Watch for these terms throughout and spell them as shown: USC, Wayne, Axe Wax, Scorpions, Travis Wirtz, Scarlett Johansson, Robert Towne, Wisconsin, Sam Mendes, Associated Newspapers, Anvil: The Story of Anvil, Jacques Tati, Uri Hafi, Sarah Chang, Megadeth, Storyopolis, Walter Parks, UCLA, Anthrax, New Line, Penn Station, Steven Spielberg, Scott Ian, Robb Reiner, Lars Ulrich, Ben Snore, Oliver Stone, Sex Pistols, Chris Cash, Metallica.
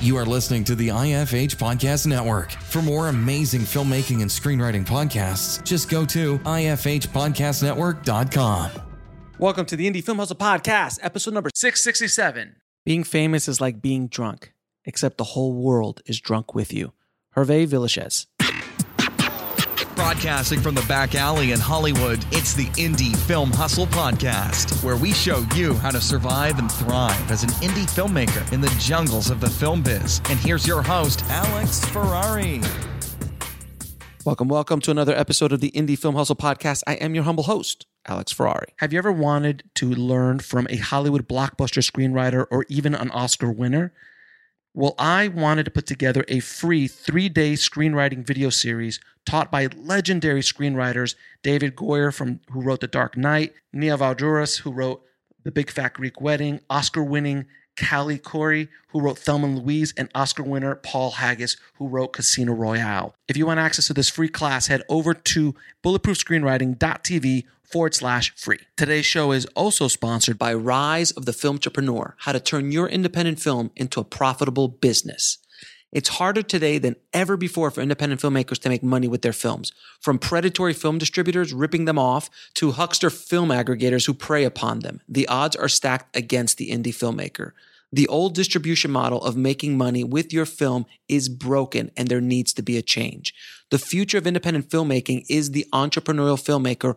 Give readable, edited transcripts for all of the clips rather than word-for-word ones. You are listening to the IFH Podcast Network. For more amazing filmmaking and screenwriting podcasts, just go to ifhpodcastnetwork.com. Welcome to the Indie Film Hustle Podcast, episode number 667. Being famous is like being drunk, except the whole world is drunk with you. Hervé Villechaize. Broadcasting from the back alley in Hollywood, it's the Indie Film Hustle Podcast, where we show you how to survive and thrive as an indie filmmaker in the jungles of the film biz. And here's your host, Alex Ferrari. Welcome to another episode of the Indie Film Hustle Podcast. I am your humble host, Alex Ferrari. Have you ever wanted to learn from a Hollywood blockbuster screenwriter or even an Oscar winner? Well, I wanted to put together a free 3-day screenwriting video series taught by legendary screenwriters David Goyer, who wrote The Dark Knight, Nia Vaudouris, who wrote The Big Fat Greek Wedding, Oscar-winning Callie Corey, who wrote Thelma and Louise, and Oscar winner Paul Haggis, who wrote Casino Royale. If you want access to this free class, head over to bulletproofscreenwriting.tv/free. Today's show is also sponsored by Rise of the Filmtrepreneur, how to turn your independent film into a profitable business. It's harder today than ever before for independent filmmakers to make money with their films, from predatory film distributors ripping them off to huckster film aggregators who prey upon them. The odds are stacked against the indie filmmaker. The old distribution model of making money with your film is broken, and there needs to be a change. The future of independent filmmaking is the entrepreneurial filmmaker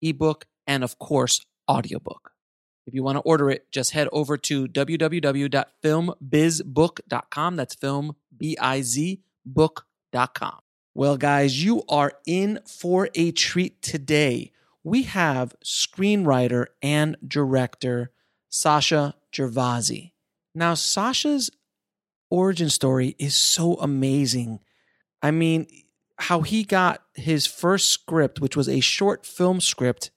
ebook, and of course, audiobook. If you want to order it, just head over to www.filmbizbook.com. That's film, B-I-Z, book.com. Well, guys, you are in for a treat today. We have screenwriter and director Sacha Gervasi. Now, Sacha's origin story is so amazing. I mean, how he got his first script, which was a short film script,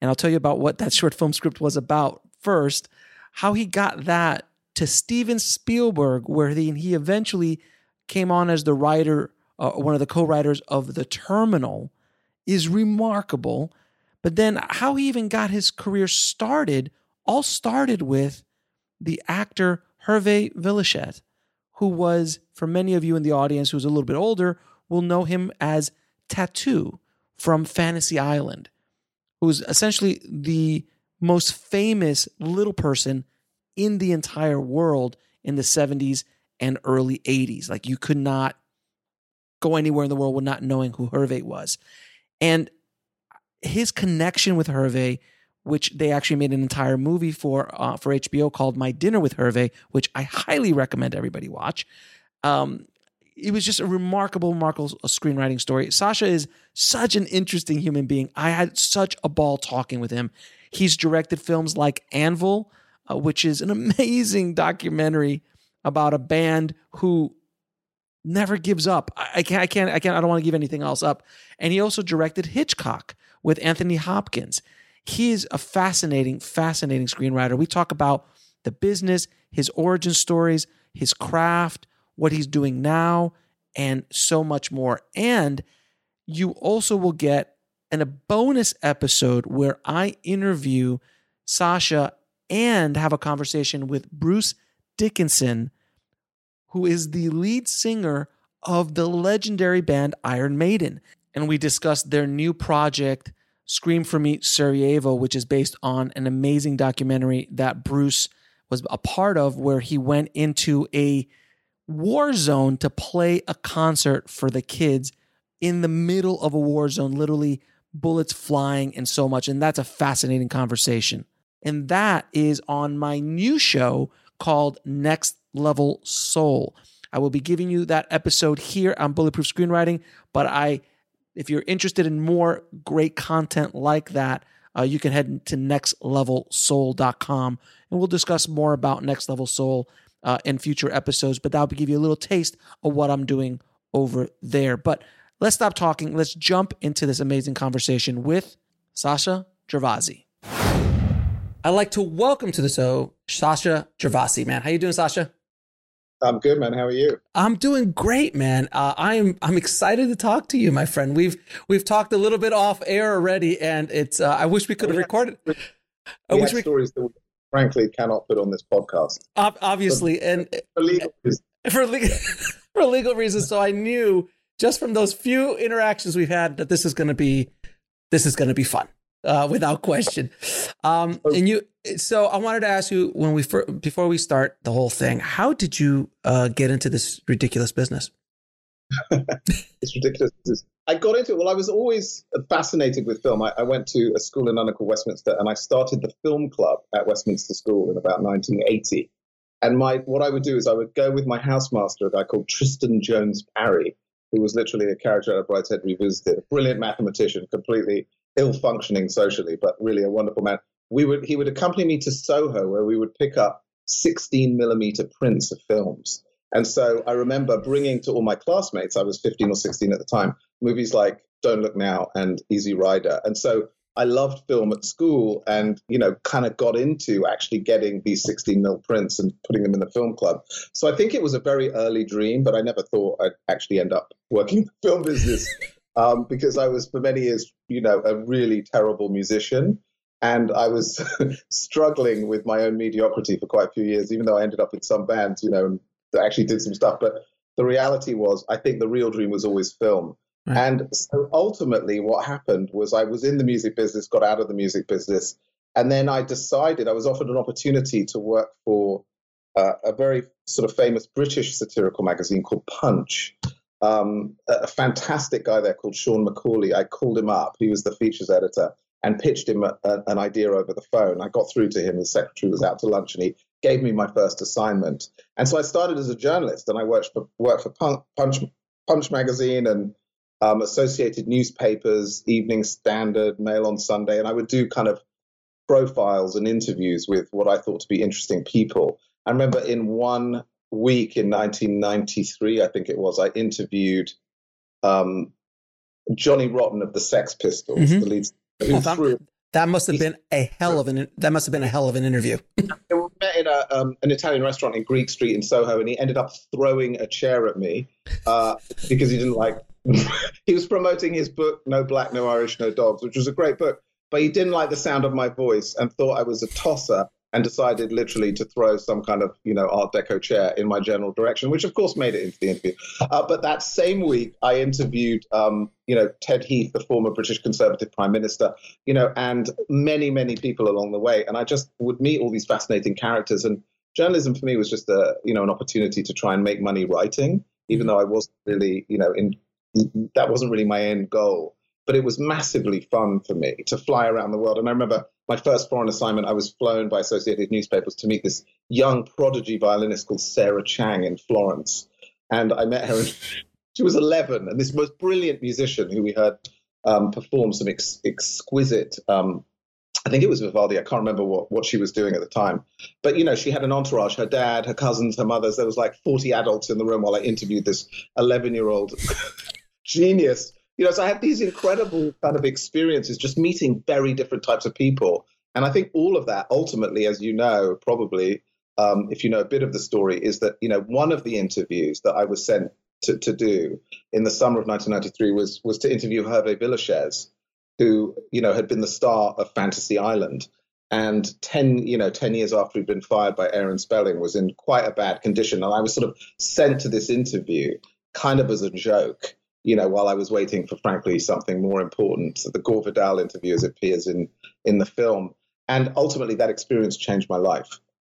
and I'll tell you about what that short film script was about first, how he got that to Steven Spielberg, where he eventually came on as the writer, one of the co-writers of The Terminal, is remarkable. But then how he even got his career started all started with the actor Hervé Villechaize, who was, for many of you in the audience who's a little bit older, will know him as Tattoo from Fantasy Island, who's essentially the most famous little person in the entire world in the 70s and early 80s. Like, you could not go anywhere in the world without knowing who Hervé was. And his connection with Hervé, which they actually made an entire movie for HBO called My Dinner with Hervé, which I highly recommend everybody watch. It was just a remarkable screenwriting story. Sacha is such an interesting human being. I had such a ball talking with him. He's directed films like Anvil, which is an amazing documentary about a band who never gives up. I don't want to give anything else up. And he also directed Hitchcock with Anthony Hopkins. He is a fascinating screenwriter. We talk about the business, his origin stories, his craft, what he's doing now, and so much more. And you also will get a bonus episode where I interview Sacha and have a conversation with Bruce Dickinson, who is the lead singer of the legendary band Iron Maiden. And we discussed their new project, Scream for Me Sarajevo, which is based on an amazing documentary that Bruce was a part of, where he went into a war zone to play a concert for the kids in the middle of a war zone, literally bullets flying and so much. And that's a fascinating conversation. And that is on my new show called Next Level Soul. I will be giving you that episode here on Bulletproof Screenwriting, but if you're interested in more great content like that, you can head to nextlevelsoul.com, and we'll discuss more about Next Level Soul in future episodes, but that'll give you a little taste of what I'm doing over there. But let's stop talking. Let's jump into this amazing conversation with Sacha Gervasi. I'd like to welcome to the show Sacha Gervasi, man. How you doing, Sacha? I'm good, man. How are you? I'm doing great, man. I'm excited to talk to you, my friend. We've talked a little bit off air already, and it's I wish we could have recorded. I wish we stories that we frankly cannot put on this podcast. Obviously, for legal reasons. So I knew just from those few interactions we've had that this is going to be fun. Without question. So I wanted to ask you before we start the whole thing, how did you get into this ridiculous business? It's ridiculous. I got into it. Well, I was always fascinated with film. I went to a school in London called Westminster, and I started the film club at Westminster School in about 1980. And what I would do is I would go with my housemaster, a guy called Tristan Jones Parry, who was literally a character out of Brideshead Revisited, a brilliant mathematician, completely ill-functioning socially, but really a wonderful man. He would accompany me to Soho, where we would pick up 16mm prints of films. And so I remember bringing to all my classmates, I was 15 or 16 at the time, movies like Don't Look Now and Easy Rider. And so I loved film at school and, kind of got into actually getting these 16mm prints and putting them in the film club. So I think it was a very early dream, but I never thought I'd actually end up working in the film business. Because I was for many years, a really terrible musician, and I was struggling with my own mediocrity for quite a few years, even though I ended up in some bands, and actually did some stuff. But the reality was, I think the real dream was always film. Right. And so ultimately what happened was I was in the music business, got out of the music business, and then I was offered an opportunity to work for a very sort of famous British satirical magazine called Punch. A fantastic guy there called Sean McCauley. I called him up. He was the features editor, and pitched him an idea over the phone. I got through to him. His secretary was out to lunch, and he gave me my first assignment. And so I started as a journalist, and I worked for Punch magazine and Associated Newspapers, Evening Standard, Mail on Sunday, and I would do kind of profiles and interviews with what I thought to be interesting people. I remember in one week in 1993, I think it was, I interviewed Johnny Rotten of the Sex Pistols, the lead. That must have been a hell of an interview. We met in an Italian restaurant in Greek Street in Soho, and he ended up throwing a chair at me because he didn't like. He was promoting his book, No Black, No Irish, No Dogs, which was a great book, but he didn't like the sound of my voice and thought I was a tosser. And decided literally to throw some kind of, Art Deco chair in my general direction, which of course made it into the interview. But that same week, I interviewed, Ted Heath, the former British Conservative Prime Minister, and many, many people along the way. And I just would meet all these fascinating characters. And journalism for me was just an opportunity to try and make money writing, even though I wasn't really, that wasn't really my end goal. But it was massively fun for me to fly around the world. And I remember my first foreign assignment, I was flown by Associated Newspapers to meet this young prodigy violinist called Sarah Chang in Florence. And I met her, and she was 11, and this most brilliant musician who we heard perform some exquisite, I think it was Vivaldi, I can't remember what she was doing at the time. But, she had an entourage, her dad, her cousins, her mothers. There was like 40 adults in the room while I interviewed this 11-year-old genius. So I had these incredible kind of experiences just meeting very different types of people. And I think all of that ultimately, as you know, probably, if you know a bit of the story, is that, one of the interviews that I was sent to do in the summer of 1993 was to interview Hervé Villechaize, who, had been the star of Fantasy Island. And 10 years after he'd been fired by Aaron Spelling, was in quite a bad condition. And I was sort of sent to this interview kind of as a joke. While I was waiting for, frankly, something more important, so the Gore Vidal interview as it appears in the film. And ultimately, that experience changed my life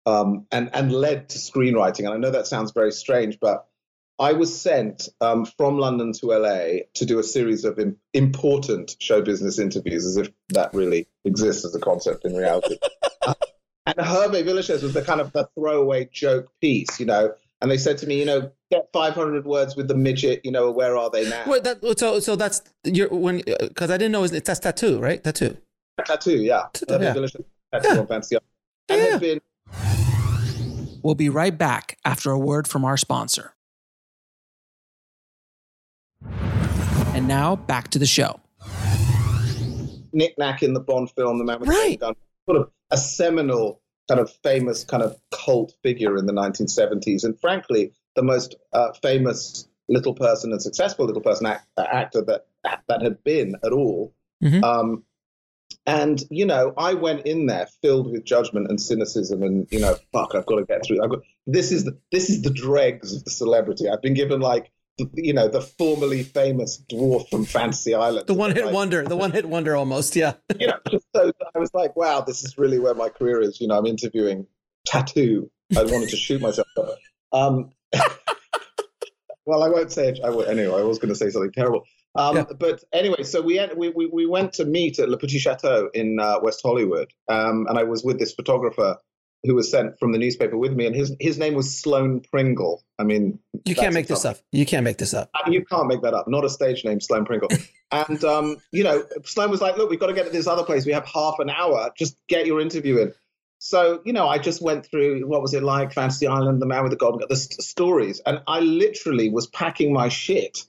and led to screenwriting. And I know that sounds very strange, but I was sent from London to LA to do a series of important show business interviews, as if that really exists as a concept in reality. And Hervé Villechaize was the kind of the throwaway joke piece, And they said to me, get 500 words with the midget, where are they now? Well, so that's because I didn't know, that's tattoo, right? Tattoo. Tattoo, yeah. Tattoo on Fantasy Island. We'll be right back after a word from our sponsor. And now, back to the show. Knick-knack in the Bond film, The Man with the Golden Gun, sort of a seminal kind of famous kind of cult figure in the 1970s. And frankly, the most famous little person and successful little person actor that had been at all. Mm-hmm. And, you know, I went in there filled with judgment and cynicism and, you know, fuck, I've got to get through. This is the dregs of the celebrity. I've been given, like, you know, the formerly famous dwarf from Fantasy Island. The one-hit wonder almost, yeah. You know, just so I was like, wow, this is really where my career is. You know, I'm interviewing Tattoo. I wanted to shoot myself. Well, I won't say it. Anyway, I was going to say something terrible. But anyway, so we went to meet at Le Petit Chateau in West Hollywood. And I was with this photographer who was sent from the newspaper with me, and his name was Sloane Pringle. I mean, you can't make this up. You can't make this up. You can't make that up. Not a stage name, Sloane Pringle. And, you know, Sloane was like, look, we've got to get to this other place. We have half an hour. Just get your interview in. So, you know, I just went through what was it like, Fantasy Island, The Man with the Golden Gun, the stories. And I literally was packing my shit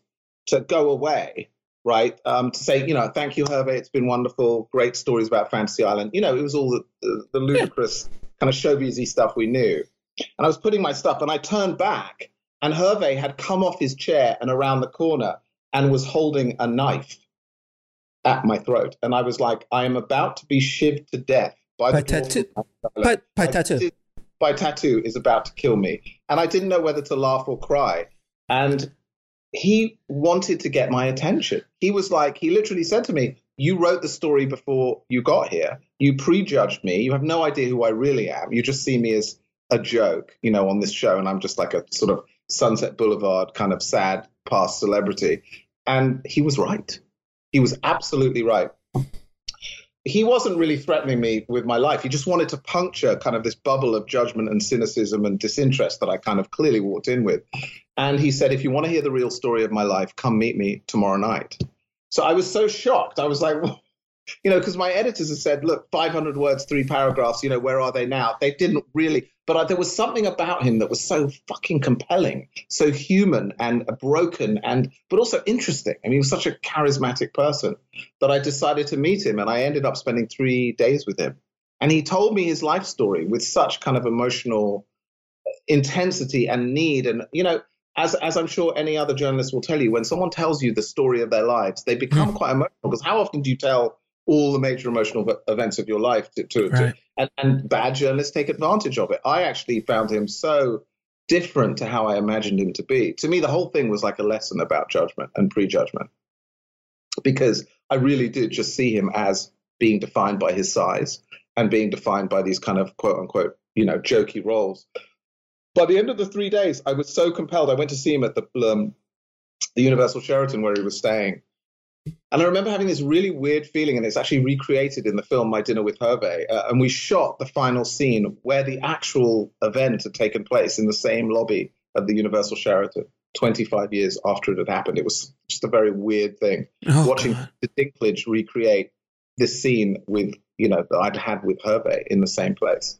to go away, right? To say, you know, thank you, Hervé. It's been wonderful. Great stories about Fantasy Island. You know, it was all the ludicrous kind of showbizy stuff we knew. And I was putting my stuff, and I turned back, and Hervé had come off his chair and around the corner and was holding a knife at my throat. And I was like, I am about to be shivved to death by Tattoo. By Tattoo. By Tattoo is about to kill me. And I didn't know whether to laugh or cry. And he wanted to get my attention. He was like, he literally said to me, you wrote the story before you got here. You prejudged me. You have no idea who I really am. You just see me as a joke, you know, on this show. And I'm just like a sort of Sunset Boulevard kind of sad past celebrity. And he was right. He was absolutely right. He wasn't really threatening me with my life. He just wanted to puncture kind of this bubble of judgment and cynicism and disinterest that I kind of clearly walked in with. And he said, if you want to hear the real story of my life, come meet me tomorrow night. So I was so shocked. I was like, well, you know, because my editors had said, look, 500 words, 3 paragraphs, you know, where are they now? They didn't really. But there was something about him that was so fucking compelling, so human and broken and but also interesting. I mean, he was such a charismatic person that I decided to meet him, and I ended up spending 3 days with him. And he told me his life story with such kind of emotional intensity and need. And, you know, as I'm sure any other journalist will tell you, when someone tells you the story of their lives, they become quite emotional, because how often do you tell all the major emotional events of your life and bad journalists take advantage of it. I actually found him so different to how I imagined him to be. To me, the whole thing was like a lesson about judgment and prejudgment, because I really did just see him as being defined by his size and being defined by these kind of quote unquote, you know, jokey roles. By the end of the 3 days, I was so compelled. I went to see him at the Universal Sheraton where he was staying. And I remember having this really weird feeling, and it's actually recreated in the film My Dinner with Hervé. And we shot the final scene where the actual event had taken place in the same lobby of the Universal Sheraton 25 years after it had happened. It was just a very weird thing, watching Dinklage recreate this scene with, you know, that I'd had with Hervé in the same place.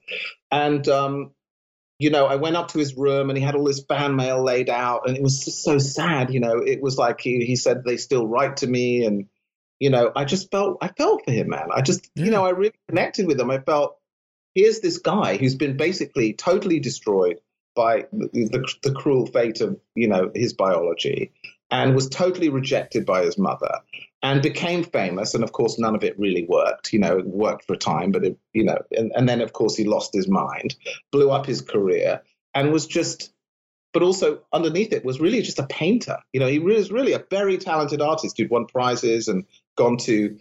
And, you know, I went up to his room and he had all this fan mail laid out, and it was just so sad. You know, it was like he said, they still write to me. And, you know, I felt for him, man. You know, I really connected with him. I felt, here's this guy who's been basically totally destroyed by the cruel fate of, you know, his biology, and was totally rejected by his mother and became famous. And of course, none of it really worked. You know, it worked for a time, but, it, you know, and then, of course, he lost his mind, blew up his career, and was just, but also underneath it was really just a painter. You know, he was really a very talented artist who'd won prizes and gone to,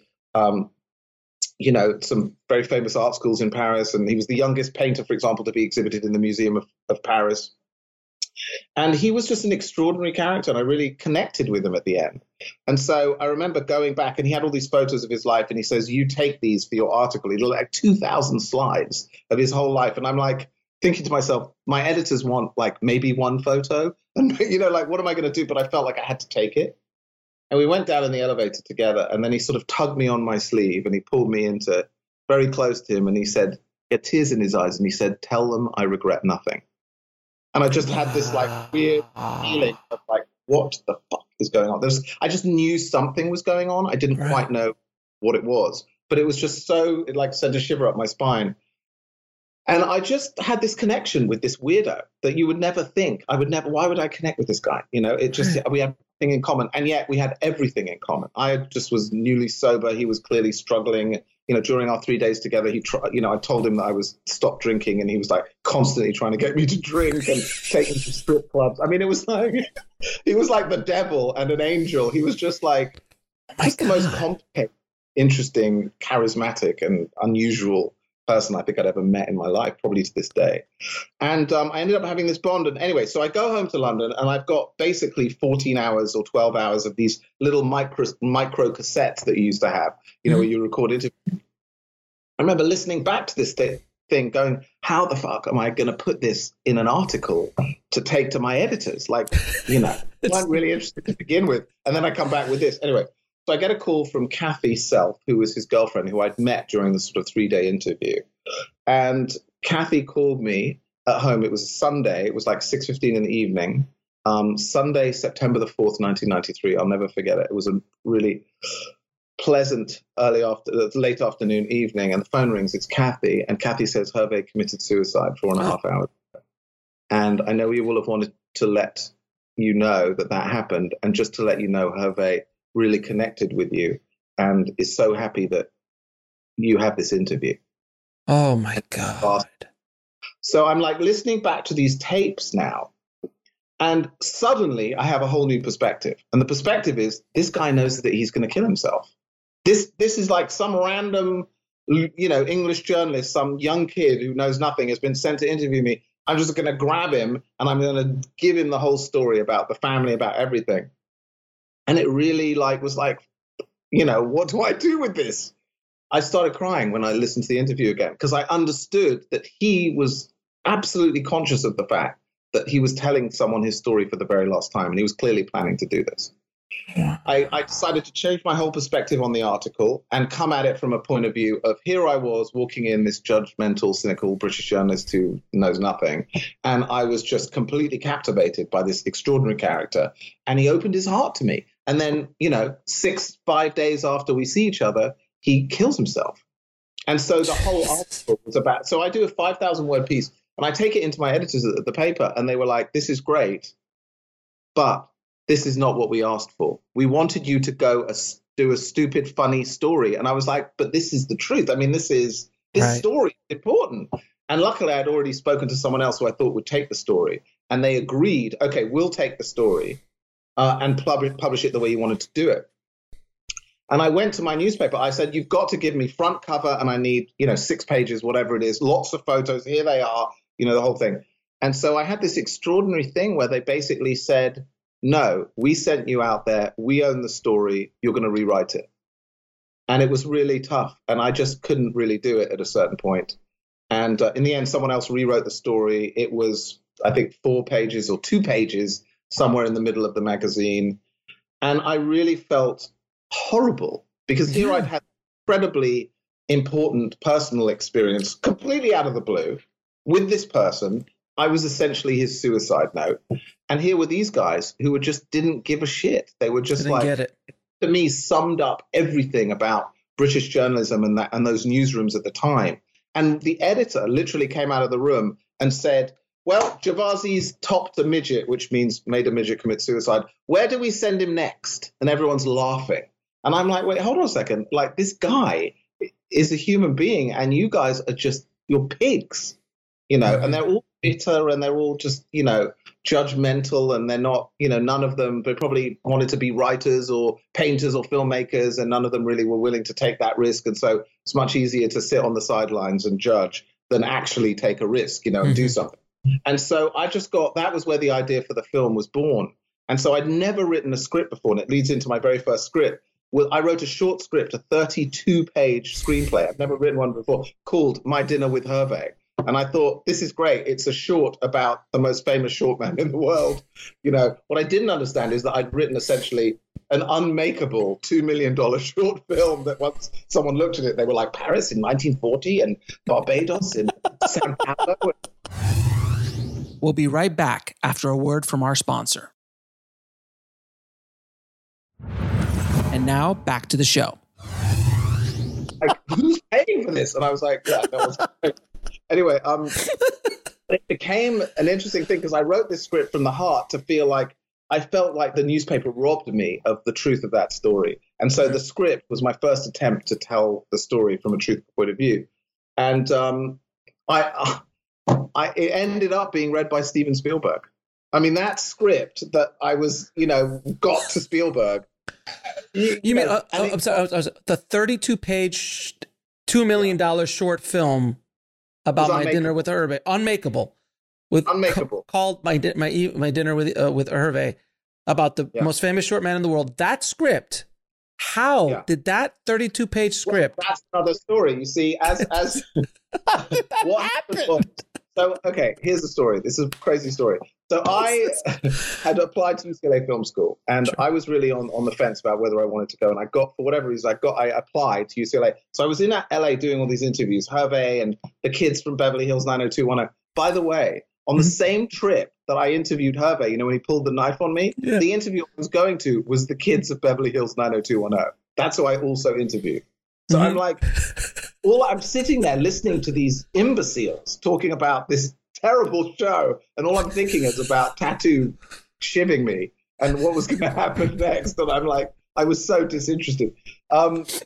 you know, some very famous art schools in Paris. And he was the youngest painter, for example, to be exhibited in the Museum of Paris. And he was just an extraordinary character, and I really connected with him at the end. And so I remember going back, and he had all these photos of his life, and he says, you take these for your article. He had like 2,000 slides of his whole life. And I'm like thinking to myself, my editors want like maybe one photo. And, you know, like, what am I going to do? But I felt like I had to take it. And we went down in the elevator together, and then he sort of tugged me on my sleeve and he pulled me into very close to him, and he said, he had tears in his eyes, and he said, "Tell them I regret nothing." And I just had this like weird feeling of like, what the fuck is going on? I just knew something was going on. I didn't quite know what it was, but it was just so, it like sent a shiver up my spine. And I just had this connection with this weirdo that you would never think. Why would I connect with this guy? You know, it just, we had nothing in common. And yet we had everything in common. I just was newly sober. He was clearly struggling. You know, during our 3 days together, I told him that I was stopped drinking, and he was like constantly trying to get me to drink and take me to strip clubs. I mean, it was like, he was like the devil and an angel. He was just like, he's the most complicated, interesting, charismatic and unusual person I think I'd ever met in my life, probably to this day. And I ended up having this bond. And anyway, so I go home to London, and I've got basically 14 hours or 12 hours of these little micro cassettes that you used to have, you know, where you record interviews. I remember listening back to this thing going, how the fuck am I going to put this in an article to take to my editors? Like, you know, I'm really interested to begin with. And then I come back with this. Anyway, so I get a call from Kathy Self, who was his girlfriend, who I'd met during the sort of 3-day interview. And Kathy called me at home. It was a Sunday. It was like 6:15 in the evening. Sunday, September the 4th, 1993. I'll never forget it. It was a really pleasant late afternoon evening. And the phone rings. It's Kathy. And Kathy says, Hervé committed suicide 4.5 hours ago. And I know you will have wanted to let you know that that happened. And just to let you know, Hervé really connected with you and is so happy that you have this interview. Oh my God. So I'm like listening back to these tapes now, and suddenly I have a whole new perspective. And the perspective is, this guy knows that he's going to kill himself. This is like some random, you know, English journalist, some young kid who knows nothing has been sent to interview me. I'm just going to grab him and I'm going to give him the whole story about the family, about everything. And it really like was like, you know, what do I do with this? I started crying when I listened to the interview again, because I understood that he was absolutely conscious of the fact that he was telling someone his story for the very last time, and he was clearly planning to do this. I decided to change my whole perspective on the article and come at it from a point of view of, here I was walking in, this judgmental, cynical British journalist who knows nothing, and I was just completely captivated by this extraordinary character, and he opened his heart to me. And then, you know, 5 days after we see each other, he kills himself. And so the whole article was about, so I do a 5,000 word piece, and I take it into my editors at the paper, and they were like, this is great, but this is not what we asked for. We wanted you to go do a stupid, funny story. And I was like, but this is the truth. I mean, this story is important. And luckily, I'd already spoken to someone else who I thought would take the story. And they agreed, okay, we'll take the story and publish it the way you wanted to do it. And I went to my newspaper. I said, you've got to give me front cover, and I need, you know, 6 pages, whatever it is, lots of photos. Here they are, you know, the whole thing. And so I had this extraordinary thing where they basically said, no, we sent you out there. We own the story. You're going to rewrite it. And it was really tough. And I just couldn't really do it at a certain point. And in the end, someone else rewrote the story. It was, I think, 4 pages or 2 pages somewhere in the middle of the magazine. And I really felt horrible, because here I'd had incredibly important personal experience completely out of the blue with this person. I was essentially his suicide note. And here were these guys who were just didn't give a shit. They were just like, get it. To me, summed up everything about British journalism and that and those newsrooms at the time. And the editor literally came out of the room and said, well, Gervasi's topped a midget, which means made a midget commit suicide. Where do we send him next? And everyone's laughing. And I'm like, wait, hold on a second. Like, this guy is a human being, and you guys are just, you're pigs, you know, and they're all bitter, and they're all just, you know, judgmental, and they're not, you know, none of them, they probably wanted to be writers or painters or filmmakers, and none of them really were willing to take that risk. And so it's much easier to sit on the sidelines and judge than actually take a risk, you know, and do something. And so I just got, that was where the idea for the film was born. And so I'd never written a script before, and it leads into my very first script. Well, I wrote a short script, a 32-page screenplay. I've never written one before, called My Dinner with Hervé. And I thought, this is great. It's a short about the most famous short man in the world. You know, what I didn't understand is that I'd written essentially an unmakeable $2 million short film that once someone looked at it, they were like, Paris in 1940 and Barbados in San Paulo. We'll be right back after a word from our sponsor. And now back to the show. Like, who's paying for this? And I was like, yeah, no one's paying. Anyway, it became an interesting thing because I wrote this script from the heart to feel like I felt like the newspaper robbed me of the truth of that story. And so the script was my first attempt to tell the story from a truthful point of view. And it ended up being read by Steven Spielberg. I mean, that script that I was, you know, got to Spielberg. You mean, the 32-page, $2 million short film about My Dinner with Hervé, called My Dinner with Hervé, about the most famous short man in the world. That script, how did that 32-page script? Well, that's another story. You see, as how did that happen? So, okay, here's the story. This is a crazy story. So I had applied to UCLA Film School, and I was really on the fence about whether I wanted to go. And I got, for whatever reason, I applied to UCLA. So I was in LA doing all these interviews, Hervé and the kids from Beverly Hills 90210. By the way, on the same trip that I interviewed Hervé, you know, when he pulled the knife on me, the interview I was going to was the kids of Beverly Hills 90210. That's who I also interviewed. So I'm like... Well, I'm sitting there listening to these imbeciles talking about this terrible show, and all I'm thinking is about Tattoo shivving me and what was going to happen next. And I'm like, I was so disinterested. I was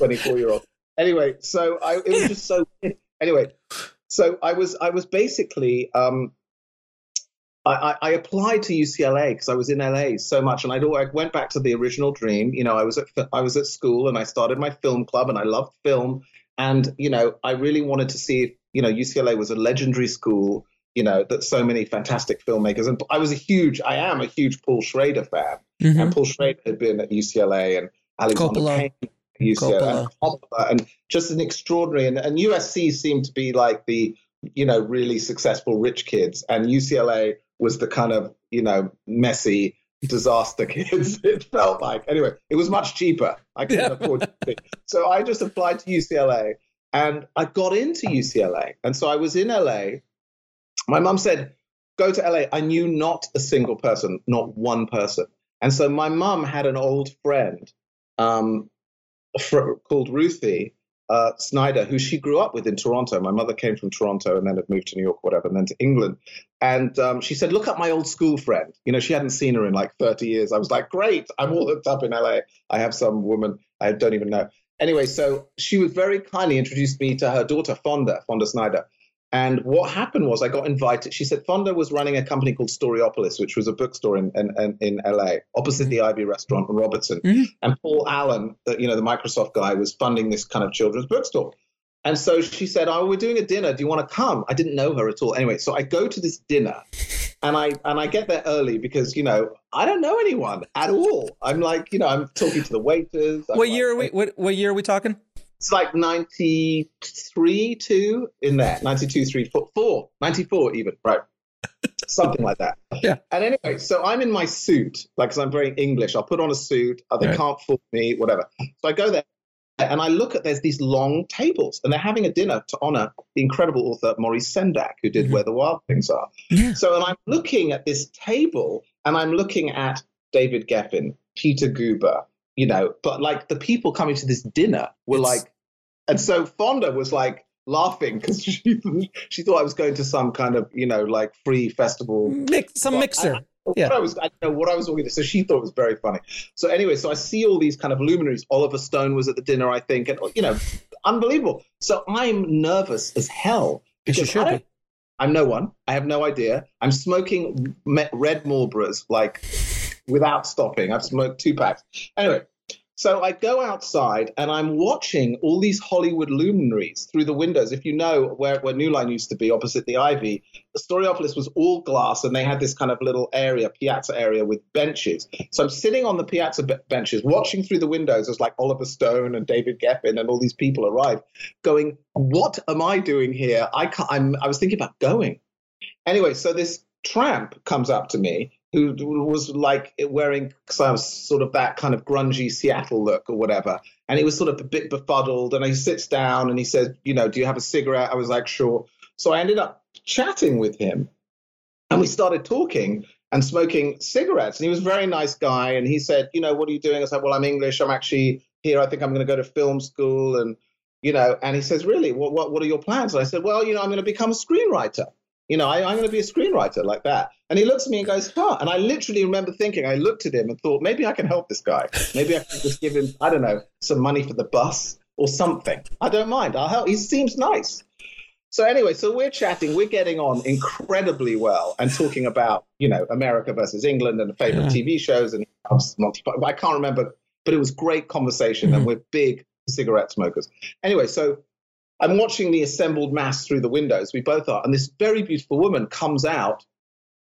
a 24-year-old. Anyway, so it was just so weird. Anyway, so I was basically I applied to UCLA because I was in LA so much, and I went back to the original dream. You know, I was at school, and I started my film club, and I loved film, and you know, I really wanted to see if, you know, UCLA was a legendary school. You know, that so many fantastic filmmakers, and I am a huge Paul Schrader fan, and Paul Schrader had been at UCLA, and Alexander Payne at UCLA, and just an extraordinary, and USC seemed to be like the, you know, really successful rich kids, and UCLA was the kind of, you know, messy disaster kids, it felt like. Anyway, it was much cheaper. I couldn't afford it. So I just applied to UCLA, and I got into UCLA. And so I was in LA. My mom said, go to LA. I knew not a single person, not one person. And so my mom had an old friend called Ruthie Snyder, who she grew up with in Toronto. My mother came from Toronto and then had moved to New York, or whatever, and then to England. And she said, look up my old school friend. You know, she hadn't seen her in like 30 years. I was like, great, I'm all hooked up in LA. I have some woman I don't even know. Anyway, so she was very kindly introduced me to her daughter, Fonda Snyder. And what happened was I got invited. She said Fonda was running a company called Storyopolis, which was a bookstore in LA, opposite the Ivy restaurant in Robertson. And Paul Allen, the Microsoft guy, was funding this kind of children's bookstore. And so she said, oh, we're doing a dinner. Do you want to come? I didn't know her at all. Anyway, so I go to this dinner, and I get there early because, you know, I don't know anyone at all. I'm like, you know, I'm talking to the waiters. What year are we talking? It's like 94 even, right? Something like that. Yeah. And anyway, so I'm in my suit, like, because I'm very English. I'll put on a suit. They can't fool me, whatever. So I go there. And I look at, there's these long tables, and they're having a dinner to honor the incredible author Maurice Sendak, who did Where the Wild Things Are. Yeah. So, and I'm looking at this table, and I'm looking at David Geffen, Peter Guber, you know, but like the people coming to this dinner were like, and so Fonda was like laughing because she thought I was going to some kind of, you know, like free festival. Mixer. I don't know what I was talking to. So she thought it was very funny. So anyway, so I see all these kind of luminaries. Oliver Stone was at the dinner, I think, and, you know, unbelievable. So I'm nervous as hell because I'm no one. I have no idea. I'm smoking red Marlboros, like, without stopping. I've smoked 2 packs. Anyway, So I go outside and I'm watching all these Hollywood luminaries through the windows. If you know where New Line used to be, opposite the Ivy, the Storyopolis was all glass and they had this kind of little area, piazza area with benches. So I'm sitting on the piazza benches, watching through the windows as like Oliver Stone and David Geffen and all these people arrive, going, what am I doing here? I was thinking about going. Anyway, so this tramp comes up to me, who was like wearing some sort of that kind of grungy Seattle look or whatever. And he was sort of a bit befuddled. And he sits down and he says, you know, do you have a cigarette? I was like, sure. So I ended up chatting with him. And we started talking and smoking cigarettes. And he was a very nice guy. And he said, you know, what are you doing? I said, well, I'm English. I'm actually here. I think I'm going to go to film school. And, you know, and he says, really, what are your plans? And I said, well, you know, I'm going to become a screenwriter. You know, I'm going to be a screenwriter like that. And he looks at me and goes, huh. And I literally remember thinking, I looked at him and thought, maybe I can help this guy. Maybe I can just give him, I don't know, some money for the bus or something. I don't mind. I'll help. He seems nice. So anyway, so we're chatting. We're getting on incredibly well and talking about, you know, America versus England and favorite TV shows. And I can't remember, but it was great conversation. And we're big cigarette smokers. Anyway, so I'm watching the assembled mass through the windows. We both are. And this very beautiful woman comes out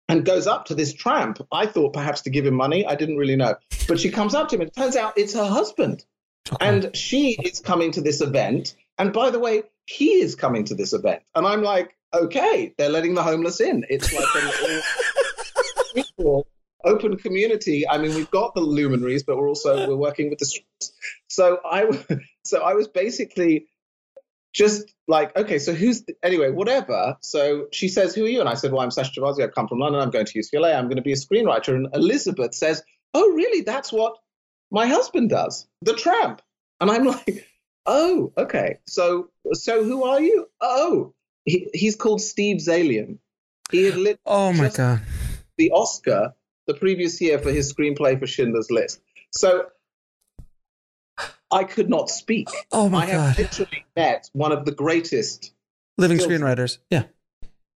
and goes up to this tramp. I thought perhaps to give him money. I didn't really know. But she comes up to him and it turns out it's her husband. And she is coming to this event. And by the way, he is coming to this event. And I'm like, okay, they're letting the homeless in. It's like an equal, open community. I mean, we've got the luminaries, but we're working with the streets. So I was basically just like, okay, so anyway, whatever. So she says, who are you? And I said, well, I'm Sacha Gervasi. I come from London. I'm going to UCLA. I'm going to be a screenwriter. And Elizabeth says, oh, really? That's what my husband does, the tramp. And I'm like, oh, okay. So who are you? Oh, he's called Steve Zaillian. He had lit the Oscar the previous year for his screenplay for Schindler's List. So I could not speak. Oh my God. I have literally met one of the greatest living screenwriters. Yeah.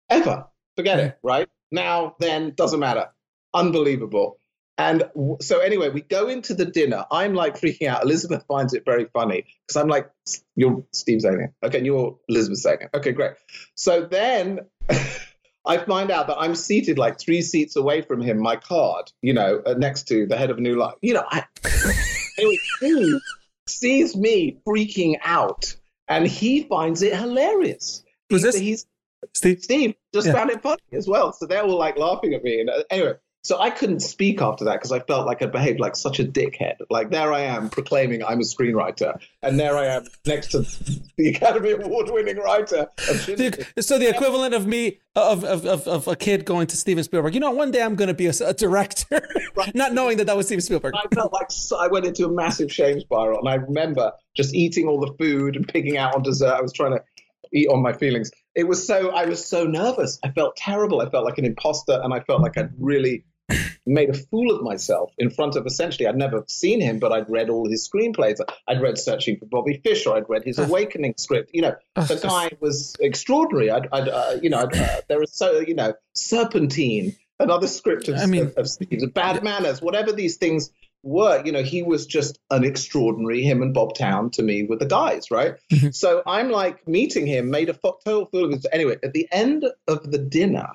Ever. Forget it. Right now, then doesn't matter. Unbelievable. And so anyway, we go into the dinner. I'm like freaking out. Elizabeth finds it very funny because I'm like, you're Steve Zaillian. Okay. You're Elizabeth Zaillian. Okay, great. So then I find out that I'm seated like 3 seats away from him, my card, you know, next to the head of New Line, you know, anyway, he sees me freaking out and he finds it hilarious. Steve just found it funny as well. So they're all like laughing at me. And anyway, so I couldn't speak after that because I felt like I behaved like such a dickhead. Like there I am proclaiming I'm a screenwriter, and there I am next to the Academy Award-winning writer. So the equivalent of me of a kid going to Steven Spielberg. You know, one day I'm going to be a director, right. Not knowing that was Steven Spielberg. I felt like I went into a massive shame spiral, and I remember just eating all the food and picking out on dessert. I was trying to eat on my feelings. I was so nervous. I felt terrible. I felt like an imposter, and I felt like I'd really made a fool of myself in front of, essentially, I'd never seen him, but I'd read all his screenplays. I'd read Searching for Bobby Fischer. I'd read his Awakening script. You know, the guy was extraordinary. There was Serpentine, another script of Steve's, Bad Manners, whatever these things were, you know, he was just an extraordinary, him and Bob Town to me with the guys, right? So I'm like meeting him, made a total fool of him. Anyway, at the end of the dinner,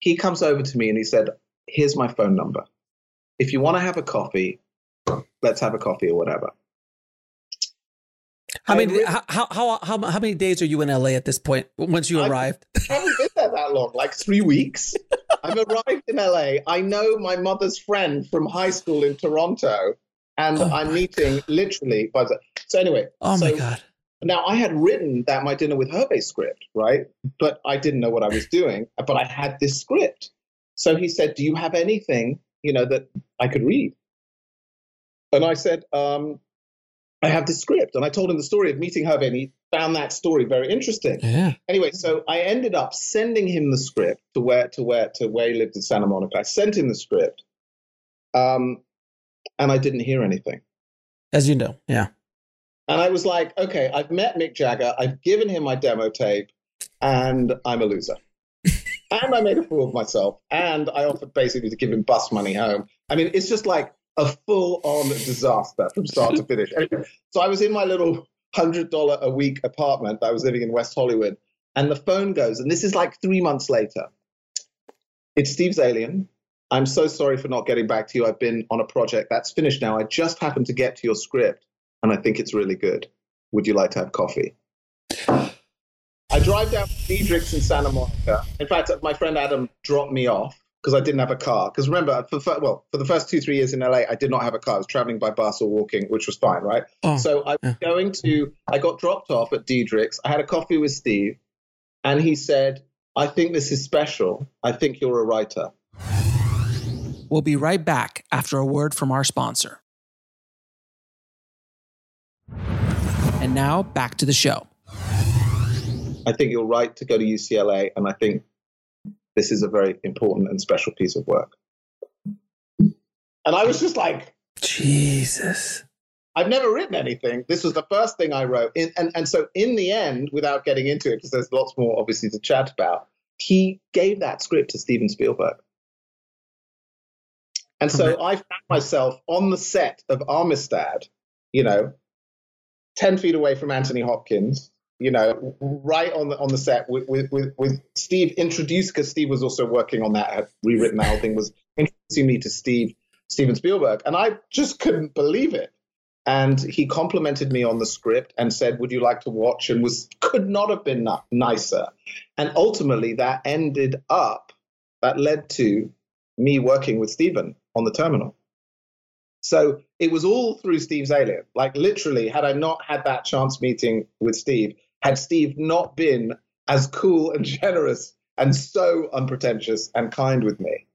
he comes over to me and he said, here's my phone number. If you want to have a coffee, let's have a coffee or whatever. How many days are you in LA at this point once you arrived? I haven't been there that long, like 3 weeks. I've arrived in LA. I know my mother's friend from high school in Toronto, and I'm meeting literally. So anyway. Oh, my God. Now, I had written that My Dinner with Hervé script, right? But I didn't know what I was doing, but I had this script. So he said, do you have anything, you know, that I could read? And I said, I have this script. And I told him the story of meeting Hervé, and he found that story very interesting. Yeah. Anyway, so I ended up sending him the script to where he lived in Santa Monica. I sent him the script, and I didn't hear anything. As you know, yeah. And I was like, okay, I've met Mick Jagger. I've given him my demo tape, and I'm a loser. And I made a fool of myself, and I offered basically to give him bus money home. I mean, it's just like a full-on disaster from start to finish. Anyway, so I was in my little $100 a week apartment that I was living in West Hollywood, and the phone goes, and this is like 3 months later. It's Steve Zaillian. I'm so sorry for not getting back to you. I've been on a project that's finished now. I just happened to get to your script, and I think it's really good. Would you like to have coffee? I drive down to Diedrich's in Santa Monica. In fact, my friend Adam dropped me off because I didn't have a car. Because remember, for the first 2-3 years in LA, I did not have a car. I was traveling by bus or walking, which was fine, right? Oh, so I was I got dropped off at Diedrich's. I had a coffee with Steve, and he said, I think this is special. I think you're a writer. We'll be right back after a word from our sponsor. And now, back to the show. I think you're right to go to UCLA, and I think this is a very important and special piece of work. And I was just like, Jesus. I've never written anything. This was the first thing I wrote. And so in the end, without getting into it, because there's lots more obviously to chat about, he gave that script to Steven Spielberg. And so I found myself on the set of Armistead, 10 feet away from Anthony Hopkins, right on the set with Steve introduced, because Steve was also working on that, had rewritten the whole thing, was introducing me to Steven Spielberg. And I just couldn't believe it. And he complimented me on the script and said, would you like to watch? And could not have been nicer. And ultimately that led to me working with Steven on The Terminal. So it was all through Steve Zaillian. Like literally, had I not had that chance meeting with Steve, had Steve not been as cool and generous and so unpretentious and kind with me,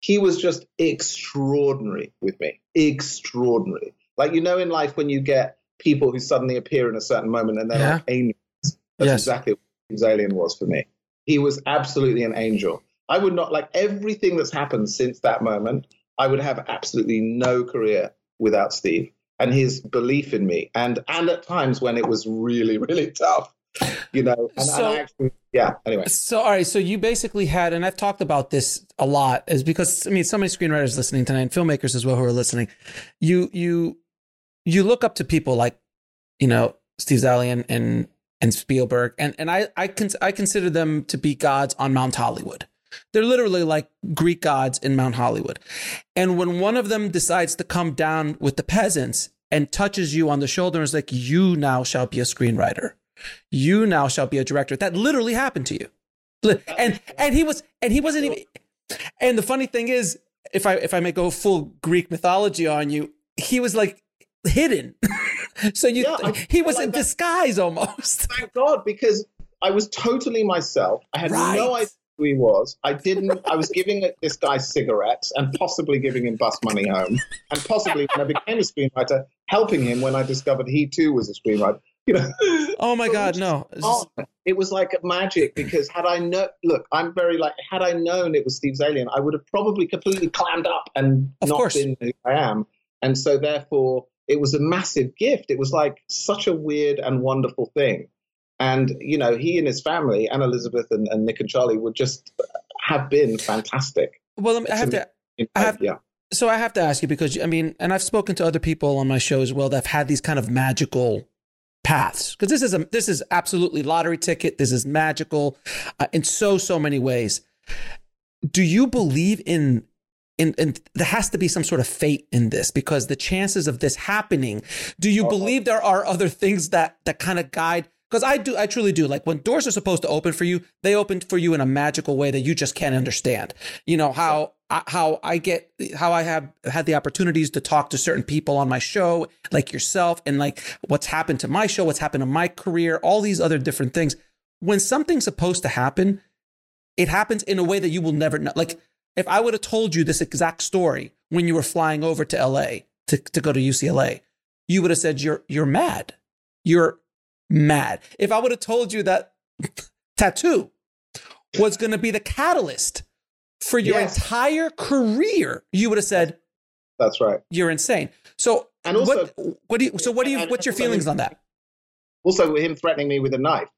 he was just extraordinary with me. Extraordinary. Like, in life when you get people who suddenly appear in a certain moment and they're like angels. That's exactly what Steve Zaillian was for me. He was absolutely an angel. I would not, everything that's happened since that moment, I would have absolutely no career without Steve and his belief in me. And at times when it was really, really tough, anyway. So, all right. So you basically had, and I've talked about this a lot is because, so many screenwriters listening tonight and filmmakers as well who are listening, you look up to people like, Steve Zaillian and Spielberg. And I consider them to be gods on Mount Hollywood. They're literally like Greek gods in Mount Hollywood. And when one of them decides to come down with the peasants and touches you on the shoulder and is like, you now shall be a screenwriter. You now shall be a director. That literally happened to you. And the funny thing is, if I may go full Greek mythology on you, he was like hidden. He was in disguise almost. Thank God, because I was totally myself. I had no idea who he was. I was giving this guy cigarettes and possibly giving him bus money home. And possibly when I became a screenwriter, helping him when I discovered he too was a screenwriter. Oh my God, no. It was like magic, because had I known it was Steve Zaillian, I would have probably completely clammed up and not been who I am. And so therefore it was a massive gift. It was like such a weird and wonderful thing. And, he and his family, Anne Elizabeth and Nick and Charlie, would just have been fantastic. Well, So I have to ask you, because, and I've spoken to other people on my show as well that have had these kind of magical paths, because this is absolutely lottery ticket. This is magical in so many ways. Do you believe in there has to be some sort of fate in this, because the chances of this happening, do you believe there are other things that kind of guide? Because I truly do. Like when doors are supposed to open for you, they open for you in a magical way that you just can't understand. How I have had the opportunities to talk to certain people on my show, like yourself, and like what's happened to my show, what's happened to my career, all these other different things. When something's supposed to happen, it happens in a way that you will never know. Like if I would have told you this exact story when you were flying over to LA to go to UCLA, you would have said you're mad. You're mad. If I would have told you that tattoo was going to be the catalyst for your entire career, you would have said, "That's right. You're insane." So, and also, what's your feelings on that? Also, him threatening me with a knife.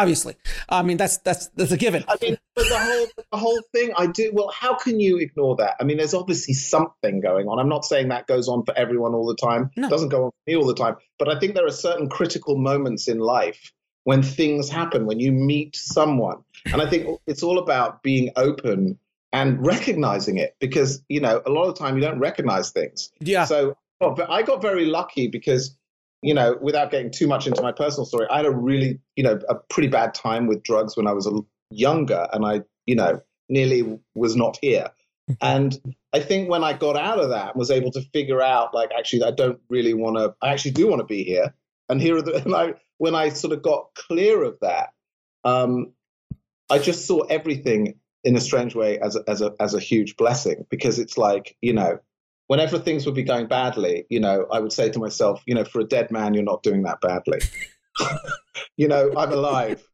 obviously. I mean, that's a given. I mean, but the whole thing, I do. Well, how can you ignore that? I mean, there's obviously something going on. I'm not saying that goes on for everyone all the time. No. It doesn't go on for me all the time. But I think there are certain critical moments in life when things happen, when you meet someone. And I think it's all about being open and recognizing it, because, you know, a lot of the time you don't recognize things. Yeah. So but I got very lucky because, you know, without getting too much into my personal story, I had a really, you know, a pretty bad time with drugs when I was younger, and I, you know, nearly was not here. And I think when I got out of that, was able to figure out, like, actually, I don't really want to, I actually do want to be here. And when I sort of got clear of that, I just saw everything in a strange way as a huge blessing, because it's like, you know, whenever things would be going badly, you know, I would say to myself, you know, for a dead man, you're not doing that badly. You know, I'm alive.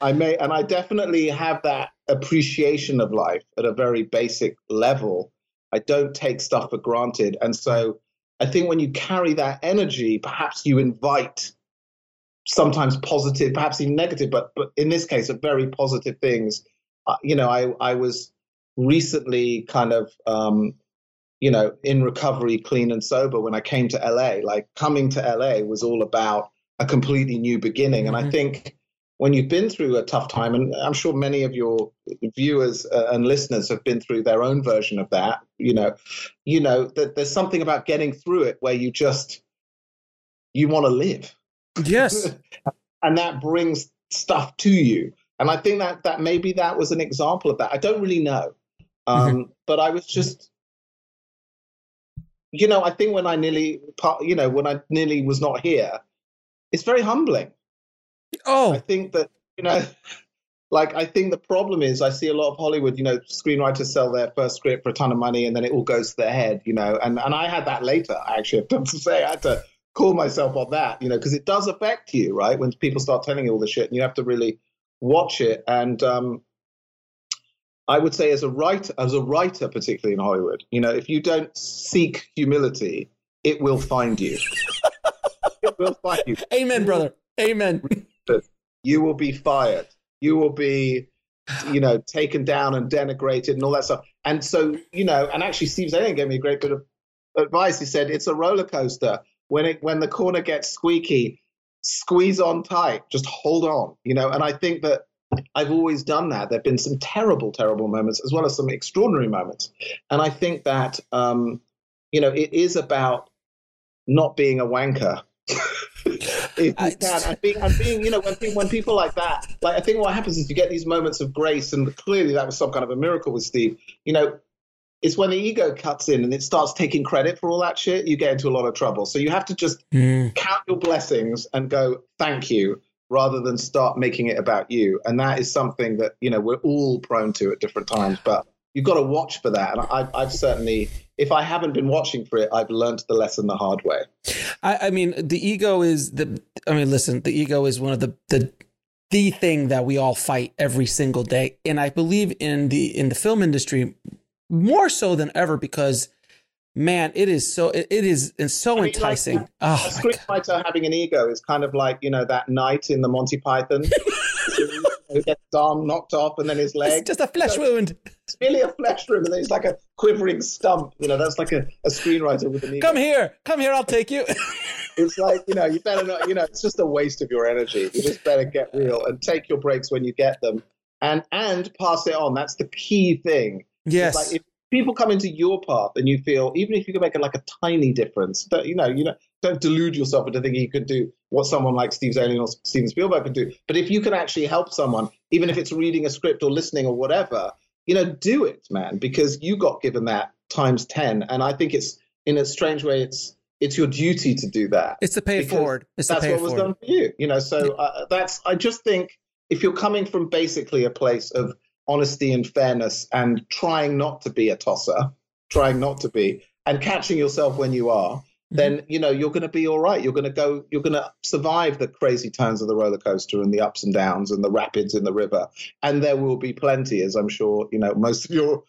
I definitely have that appreciation of life at a very basic level. I don't take stuff for granted. And so I think when you carry that energy, perhaps you invite sometimes positive, perhaps even negative, but in this case, a very positive things. You know, I was recently kind of, you know, in recovery, clean and sober, when I came to LA. Like, coming to LA was all about a completely new beginning. Mm-hmm. And I think when you've been through a tough time, and I'm sure many of your viewers and listeners have been through their own version of that, you know, that there's something about getting through it where you want to live. Yes. And that brings stuff to you. And I think that maybe that was an example of that. I don't really know. Mm-hmm. But I was just, you know, I think when I nearly was not here, it's very humbling. Oh, I think that, you know, like, I think the problem is I see a lot of Hollywood, you know, screenwriters sell their first script for a ton of money and then it all goes to their head, you know, and I had that later. I actually have to say I had to call myself on that, you know, because it does affect you, right? When people start telling you all this shit and you have to really watch it. And I would say as a writer, particularly in Hollywood, you know, if you don't seek humility, it will find you. It will find you. Amen, brother. Amen. You will be fired. You will be, you know, taken down and denigrated and all that stuff. And so, you know, and actually Steve Zaillian gave me a great bit of advice. He said, it's a roller coaster. When the corner gets squeaky, squeeze on tight, just hold on, you know. And I think that I've always done that. There have been some terrible, terrible moments as well as some extraordinary moments. And I think that, you know, it is about not being a wanker. If you can. And being, you know, when people like that, like, I think what happens is you get these moments of grace, and clearly that was some kind of a miracle with Steve. You know, it's when the ego cuts in and it starts taking credit for all that shit, you get into a lot of trouble. So you have to just count your blessings and go, thank you, rather than start making it about you. And that is something that, you know, we're all prone to at different times, but you've got to watch for that. And I've certainly, if I haven't been watching for it, I've learned the lesson the hard way. I mean, the ego is one of the thing that we all fight every single day. And I believe in the film industry more so than ever, because, man, it is so enticing. Like, a screenwriter having an ego is kind of like, you know, that knight in the Monty Python who gets his arm knocked off and then his leg. It's just a flesh wound. It's really a flesh wound, and then it's like a quivering stump. You know, that's like a screenwriter with an ego. Come here, I'll take you. It's like, you know, you better not, you know, it's just a waste of your energy. You just better get real and take your breaks when you get them, and pass it on. That's the key thing. Yes. It's like, people come into your path and you feel, even if you can make like a tiny difference, don't delude yourself into thinking you could do what someone like Steve Zaillian or Steven Spielberg could do. But if you can actually help someone, even if it's reading a script or listening or whatever, you know, do it, man, because you got given that times 10. And I think it's, in a strange way, it's your duty to do that. It's to pay it forward. That's what was done for you, you know? So I just think if you're coming from basically a place of honesty and fairness, and trying not to be a tosser, and catching yourself when you are, then, you know, you're going to be all right. You're going to survive the crazy turns of the roller coaster and the ups and downs and the rapids in the river. And there will be plenty, as I'm sure, you know, most of your,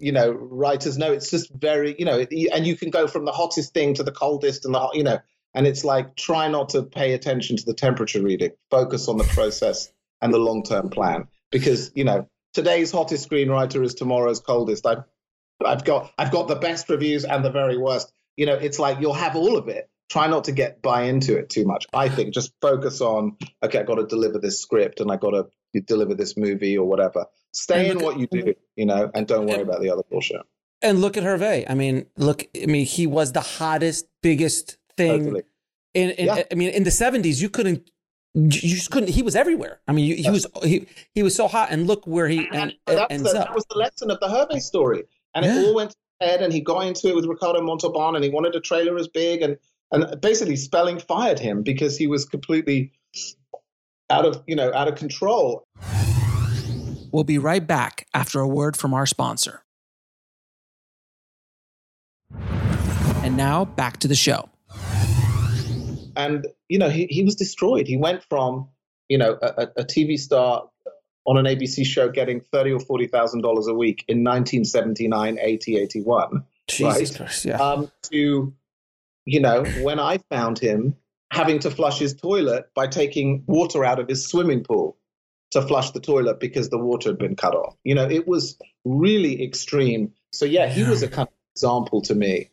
you know, writers know. It's just very, you know, and you can go from the hottest thing to the coldest and the hot, you know, And it's like, try not to pay attention to the temperature reading. Focus on the process and the long-term plan. Because, you know, today's hottest screenwriter is tomorrow's coldest. I've got the best reviews and the very worst. You know, it's like you'll have all of it. Try not to buy into it too much. I think just focus on, okay, I've got to deliver this script and I've got to deliver this movie or whatever. Stay in what you do, you know, and don't worry about the other bullshit. And look at Hervé. I mean, he was the hottest, biggest thing. Totally. I mean, in the 70s, you just couldn't. He was everywhere. I mean, he was so hot. And look where he ends up. That was the lesson of the Hervé story. And it all went to his head, and he got into it with Ricardo Montalban, and he wanted a trailer as big, and basically Spelling fired him because he was completely out of control. We'll be right back after a word from our sponsor. And now back to the show. And, you know, he was destroyed. He went from, you know, a TV star on an ABC show getting $30,000 or $40,000 a week in 1979, 80, 81. Jesus Christ, yeah. To, you know, when I found him having to flush his toilet by taking water out of his swimming pool to flush the toilet because the water had been cut off. You know, it was really extreme. So, yeah, he was a kind of example to me,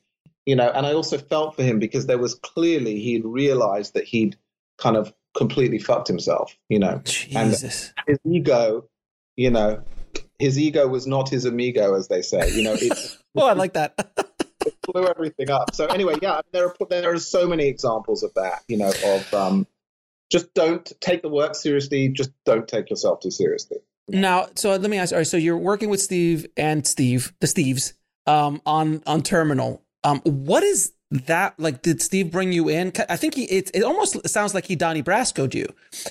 you know, and I also felt for him because there was clearly he'd realized that he'd kind of completely fucked himself, you know. Jesus. And his ego, you know, his ego was not his amigo, as they say, you know. Oh, I like that. It blew everything up. So anyway, yeah, there are so many examples of that, you know, of just don't take the work seriously. Just don't take yourself too seriously. Now, so let me ask. All right, so you're working with Steve, the Steves, on Terminal. What is that like? Did Steve bring you in? I think it almost sounds like he Donnie Brasco'd you.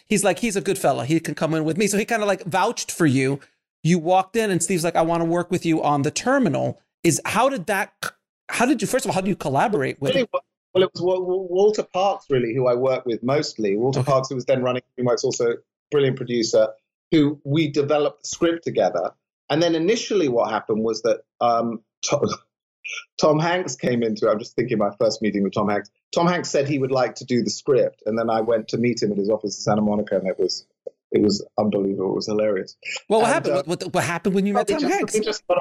He's like, he's a good fella. He can come in with me. So he kind of like vouched for you. You walked in and Steve's like, I want to work with you on The Terminal. How did you collaborate with him? Well, it was Walter Parks, really, who I work with mostly. Parks, who was then running Dreamworks, also a brilliant producer, who we developed the script together. And then initially what happened was that Tom Hanks came into it. I'm just thinking my first meeting with Tom Hanks. Tom Hanks said he would like to do the script. And then I went to meet him at his office in Santa Monica, and it was unbelievable. It was hilarious. Well, what happened? What happened when you met Tom Hanks?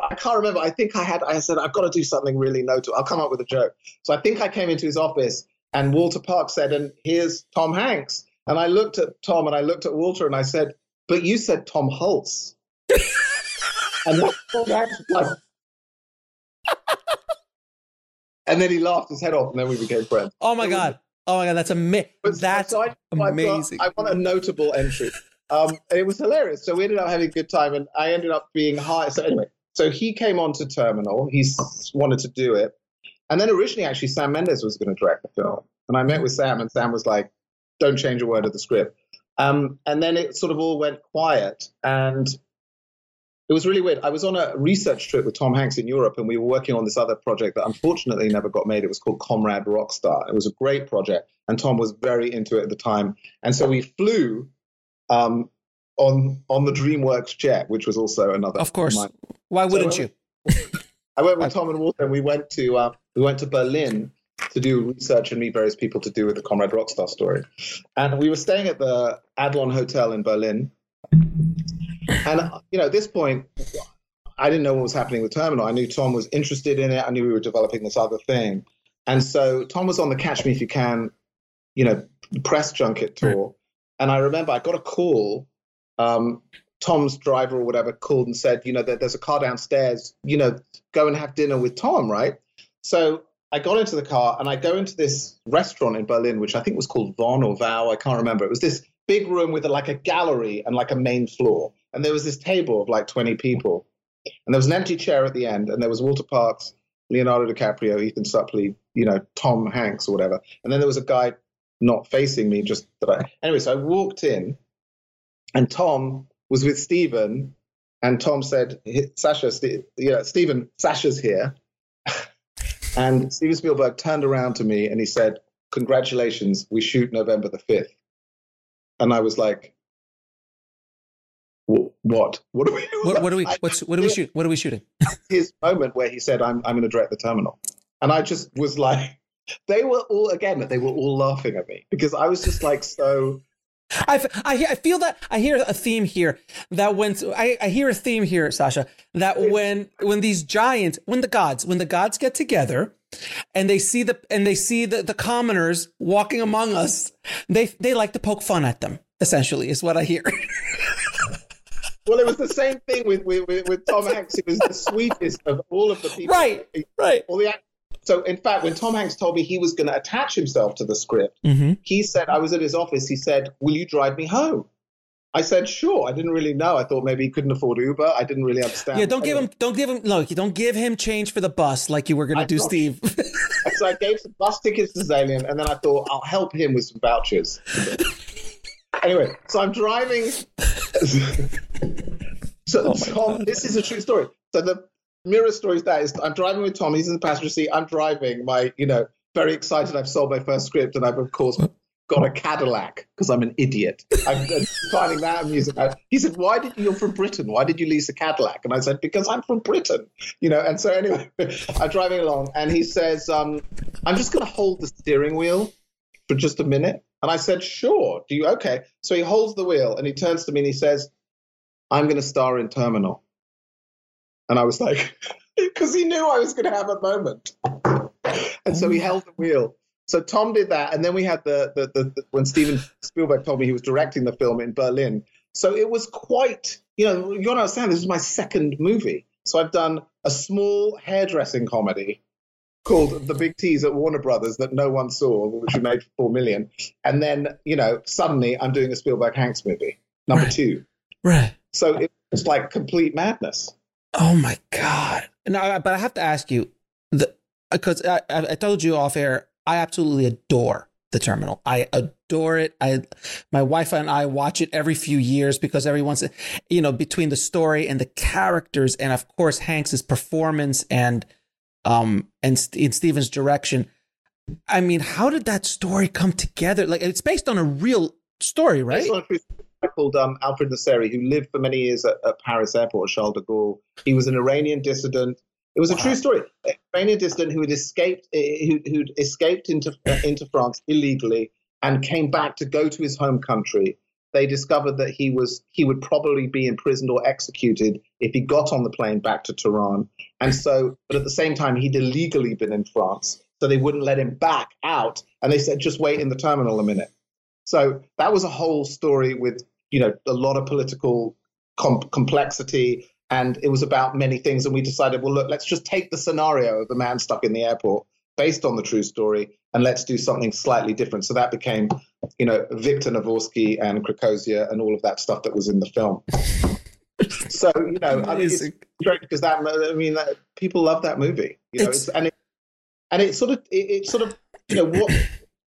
I can't remember. I think I said, I've got to do something really notable. I'll come up with a joke. So I think I came into his office and Walter Parks said, and here's Tom Hanks. And I looked at Tom and I looked at Walter and I said, but you said Tom Hulse. And then Tom Hanks was like, and then he laughed his head off and then we became friends. Oh my God. That's amazing. Amazing. I want a notable entry. It was hilarious. So we ended up having a good time, and I ended up being high. So anyway, so he came on to Terminal. He wanted to do it. And then originally, actually, Sam Mendes was going to direct the film. And I met with Sam, and Sam was like, don't change a word of the script. And then it sort of all went quiet. And it was really weird. I was on a research trip with Tom Hanks in Europe, and we were working on this other project that unfortunately never got made. It was called Comrade Rockstar. It was a great project, and Tom was very into it at the time. And so we flew on the DreamWorks jet, which was also another. Of course. Why wouldn't you? I went with Tom and Walter, and we went to Berlin to do research and meet various people to do with the Comrade Rockstar story. And we were staying at the Adlon Hotel in Berlin. And, you know, at this point, I didn't know what was happening with Terminal. I knew Tom was interested in it. I knew we were developing this other thing. And so Tom was on the Catch Me If You Can, you know, press junket tour. Right. And I remember I got a call, Tom's driver or whatever called and said, you know, there's a car downstairs, you know, go and have dinner with Tom, right? So I got into the car and I go into this restaurant in Berlin, which I think was called Von or Vow, I can't remember. It was this big room with like a gallery and like a main floor. And there was this table of like 20 people. And there was an empty chair at the end. And there was Walter Parks, Leonardo DiCaprio, Ethan Suplee, you know, Tom Hanks or whatever. And then there was a guy not facing me, just that anyway, so I walked in and Tom was with Stephen. And Tom said, Stephen, Sasha's here. And Steven Spielberg turned around to me and he said, congratulations, we shoot November the 5th. And I was like, what? What are we doing? What are we shooting? His moment where he said, I'm going to direct The Terminal. And I just was like, They were all, again, they were all laughing at me because I was just like, so... I feel that I hear a theme here that when I hear a theme here, Sasha, that when these giants, when the gods get together and they see the commoners walking among us, they like to poke fun at them, essentially, is what I hear. Well, it was the same thing with Tom Hanks. It was the sweetest of all of the people. Right. All the actors. So, in fact, when Tom Hanks told me he was going to attach himself to the script, mm-hmm. he said, I was at his office, he said, will you drive me home? I said, sure. I didn't really know. I thought maybe he couldn't afford Uber. I didn't really understand. Yeah, don't give him change for the bus like you were going to do, Steve. So I gave some bus tickets to Zaillian, and then I thought, I'll help him with some vouchers. Anyway, so I'm driving. Tom, this is a true story. So the mirror stories that is, I'm driving with Tom, he's in the passenger seat, I'm driving, very excited, I've sold my first script, and I've, of course, got a Cadillac, because I'm an idiot. I'm finding that amusing. He said, you're from Britain, why did you lease a Cadillac? And I said, because I'm from Britain, and so anyway, I'm driving along, and he says, I'm just going to hold the steering wheel for just a minute. And I said, sure, do you, okay. So he holds the wheel, and he turns to me, and he says, I'm going to star in Terminal. And I was like, because he knew I was going to have a moment. And so he held the wheel. So Tom did that. And then we had the when Steven Spielberg told me he was directing the film in Berlin. So it was quite, you don't understand, this is my second movie. So I've done a small hairdressing comedy called The Big T's at Warner Brothers that no one saw, which we made for $4 million. And then, suddenly I'm doing a Spielberg Hanks movie, number two. Right. So it was like complete madness. Oh my God! No, but I have to ask you, because I told you off air, I absolutely adore The Terminal. I adore it. My wife and I watch it every few years because everyone's, between the story and the characters, and of course Hanks's performance and in Steven's direction. I mean, how did that story come together? Like, it's based on a real story, right? Called Alfred Nasseri, who lived for many years at Paris Airport, Charles de Gaulle. He was an Iranian dissident. It was a true story. An Iranian dissident who had escaped, into France illegally and came back to go to his home country. They discovered that he would probably be imprisoned or executed if he got on the plane back to Tehran. And so, but at the same time, he'd illegally been in France, so they wouldn't let him back out. And they said, just wait in the terminal a minute. So that was a whole story with, a lot of political complexity, and it was about many things. And we decided, well, look, let's just take the scenario of the man stuck in the airport based on the true story, and let's do something slightly different. So that became, Victor Navorsky and Krakowsia and all of that stuff that was in the film. So, it's great because that people love that movie. What.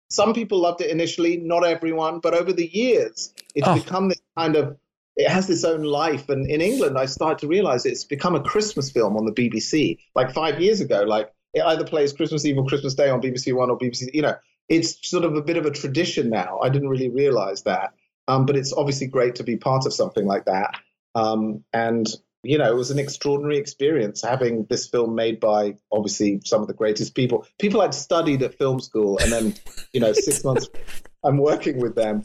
Some people loved it initially, not everyone, but over the years, it's become this it has its own life. And in England, I started to realize it's become a Christmas film on the BBC, like 5 years ago. Like, it either plays Christmas Eve or Christmas Day on BBC One or BBC, it's sort of a bit of a tradition now. I didn't really realize that. But it's obviously great to be part of something like that. It was an extraordinary experience having this film made by obviously some of the greatest people I'd studied at film school. And then, 6 months I'm working with them.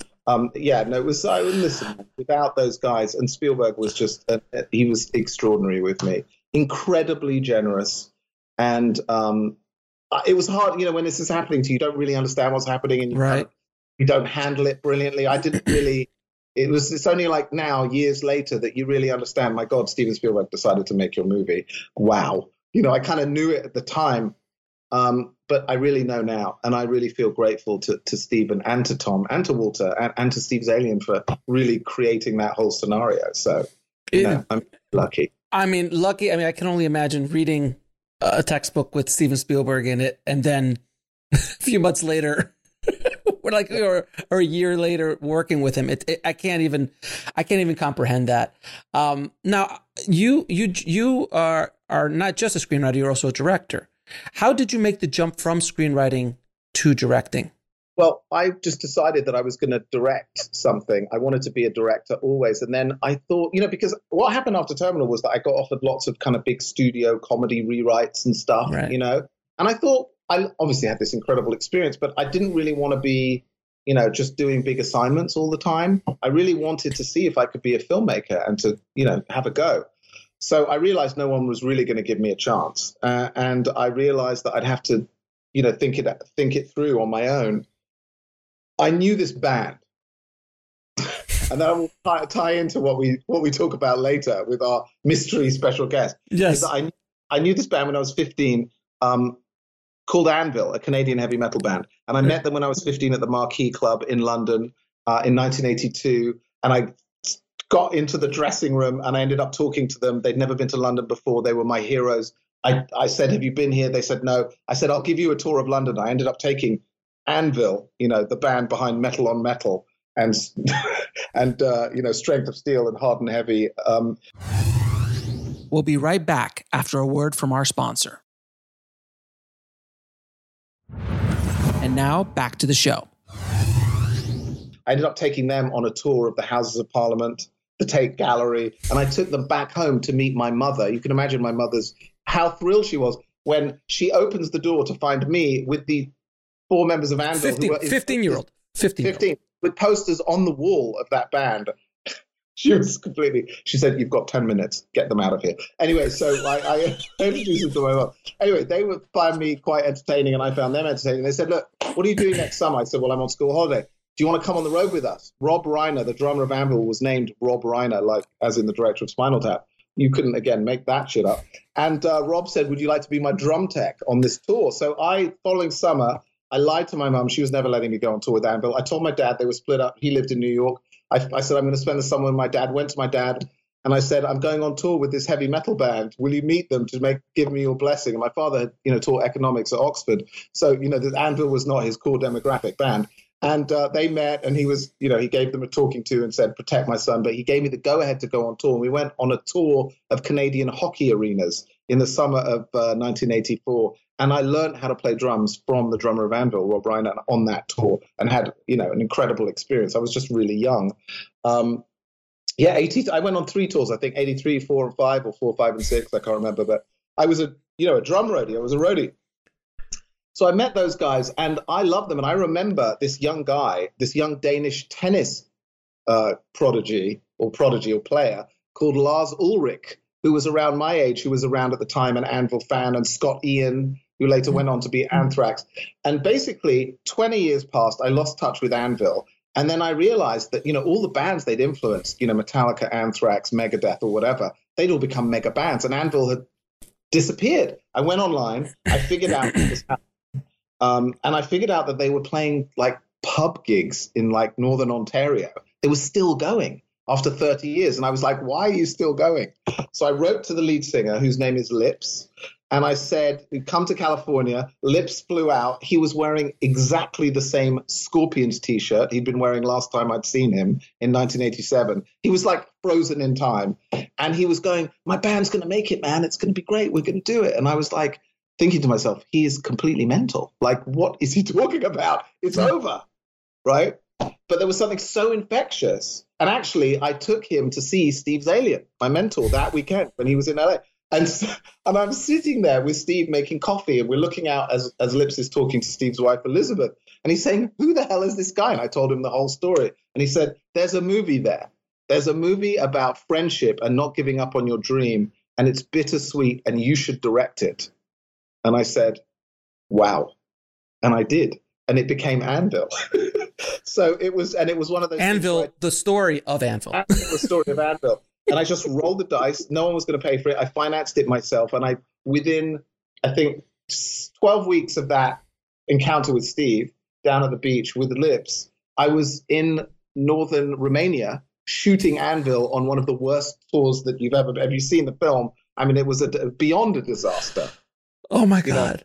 Without those guys, and Spielberg was just, he was extraordinary with me, incredibly generous. And it was hard, when this is happening to you, you don't really understand what's happening and you don't handle it brilliantly. I didn't really. It's only like now, years later, that you really understand, my God, Steven Spielberg decided to make your movie. Wow. I kind of knew it at the time, but I really know now. And I really feel grateful to Steven and to Tom and to Walter and to Steve Zaillian for really creating that whole scenario. So, I'm lucky. I can only imagine reading a textbook with Steven Spielberg in it and then a few months later... or a year later, working with him, I can't even comprehend that. Now, you are not just a screenwriter; you're also a director. How did you make the jump from screenwriting to directing? Well, I just decided that I was going to direct something. I wanted to be a director always, and then I thought, because what happened after Terminal was that I got offered lots of kind of big studio comedy rewrites and stuff, and I thought. I obviously had this incredible experience, but I didn't really want to be, you know, just doing big assignments all the time. I really wanted to see if I could be a filmmaker and to, you know, have a go. So I realized no one was really going to give me a chance. And I realized that I'd have to, you know, think it through on my own. I knew this band. And that will tie into what we talk about later with our mystery special guest. Yes. I knew this band when I was 15, called Anvil, a Canadian heavy metal band. And I met them when I was 15 at the Marquee Club in London in 1982. And I got into the dressing room and I ended up talking to them. They'd never been to London before. They were my heroes. I said, have you been here? They said, no. I said, I'll give you a tour of London. I ended up taking Anvil, you know, the band behind Metal on Metal, and you know, Strength of Steel and Hard and Heavy. We'll be right back after a word from our sponsor. And now back to the show. I ended up taking them on a tour of the Houses of Parliament, the Tate Gallery, and I took them back home to meet my mother. You can imagine my mother's, how thrilled she was when she opens the door to find me with the four members of Anvil. 15-year-old. With posters on the wall of that band. She was completely, she said, you've got 10 minutes, get them out of here. Anyway, so I introduced them to my mom. Anyway, they would find me quite entertaining and I found them entertaining. They said, look, what are you doing next summer? I said, well, I'm on school holiday. Do you want to come on the road with us? Robb Reiner, the drummer of Anvil, was named Robb Reiner, like as in the director of Spinal Tap. You couldn't, again, make that shit up. And Rob said, would you like to be my drum tech on this tour? So following summer, I lied to my mum. She was never letting me go on tour with Anvil. I told my dad they were split up. He lived in New York. I said, I'm going to spend the summer with my dad. Went to my dad and I said, I'm going on tour with this heavy metal band. Will you meet them to give me your blessing? And my father had, you know, taught economics at Oxford. So, you know, the Anvil was not his core demographic band. And they met and he was, you know, he gave them a talking to and said, protect my son. But he gave me the go ahead to go on tour. And we went on a tour of Canadian hockey arenas in the summer of 1984. And I learned how to play drums from the drummer of Anvil, Robb Reiner, on that tour and had, you know, an incredible experience. I was just really young. I went on three tours, I think, 83, 4 and 5 or 4, 5 and 6. I can't remember. But I was a drum roadie. I was a roadie. So I met those guys and I loved them. And I remember this young guy, this young Danish tennis prodigy or player called Lars Ulrich, who was around my age, who was around at the time an Anvil fan, and Scott Ian, who later went on to be Anthrax. And basically, 20 years passed, I lost touch with Anvil. And then I realized that, you know, all the bands they'd influenced, you know, Metallica, Anthrax, Megadeth or whatever, they'd all become mega bands. And Anvil had disappeared. I went online, I figured out this happened. And I figured out that they were playing like pub gigs in like Northern Ontario. They were still going after 30 years. And I was like, why are you still going? So I wrote to the lead singer, whose name is Lips. And I said, come to California. Lips flew out. He was wearing exactly the same Scorpions t-shirt he'd been wearing last time I'd seen him in 1987. He was like frozen in time. And he was going, my band's going to make it, man. It's going to be great. We're going to do it. And I was like thinking to myself, he is completely mental. Like, what is he talking about? It's over, right? But there was something so infectious. And actually, I took him to see Steve Zaillian, my mentor, that weekend when he was in LA. And I'm sitting there with Steve making coffee, and we're looking out as Lips is talking to Steve's wife, Elizabeth. And he's saying, who the hell is this guy? And I told him the whole story. And he said, there's a movie there. There's a movie about friendship and not giving up on your dream. And it's bittersweet, and you should direct it. And I said, wow. And I did. And it became Anvil. So it was one of those Anvil, the story of Anvil. Anvil, the story of Anvil. And I just rolled the dice. No one was going to pay for it. I financed it myself. And within, I think, 12 weeks of that encounter with Steve down at the beach with Lips, I was in northern Romania shooting Anvil on one of the worst tours that you've ever. Have you seen the film? I mean, it was beyond a disaster. Oh, my God.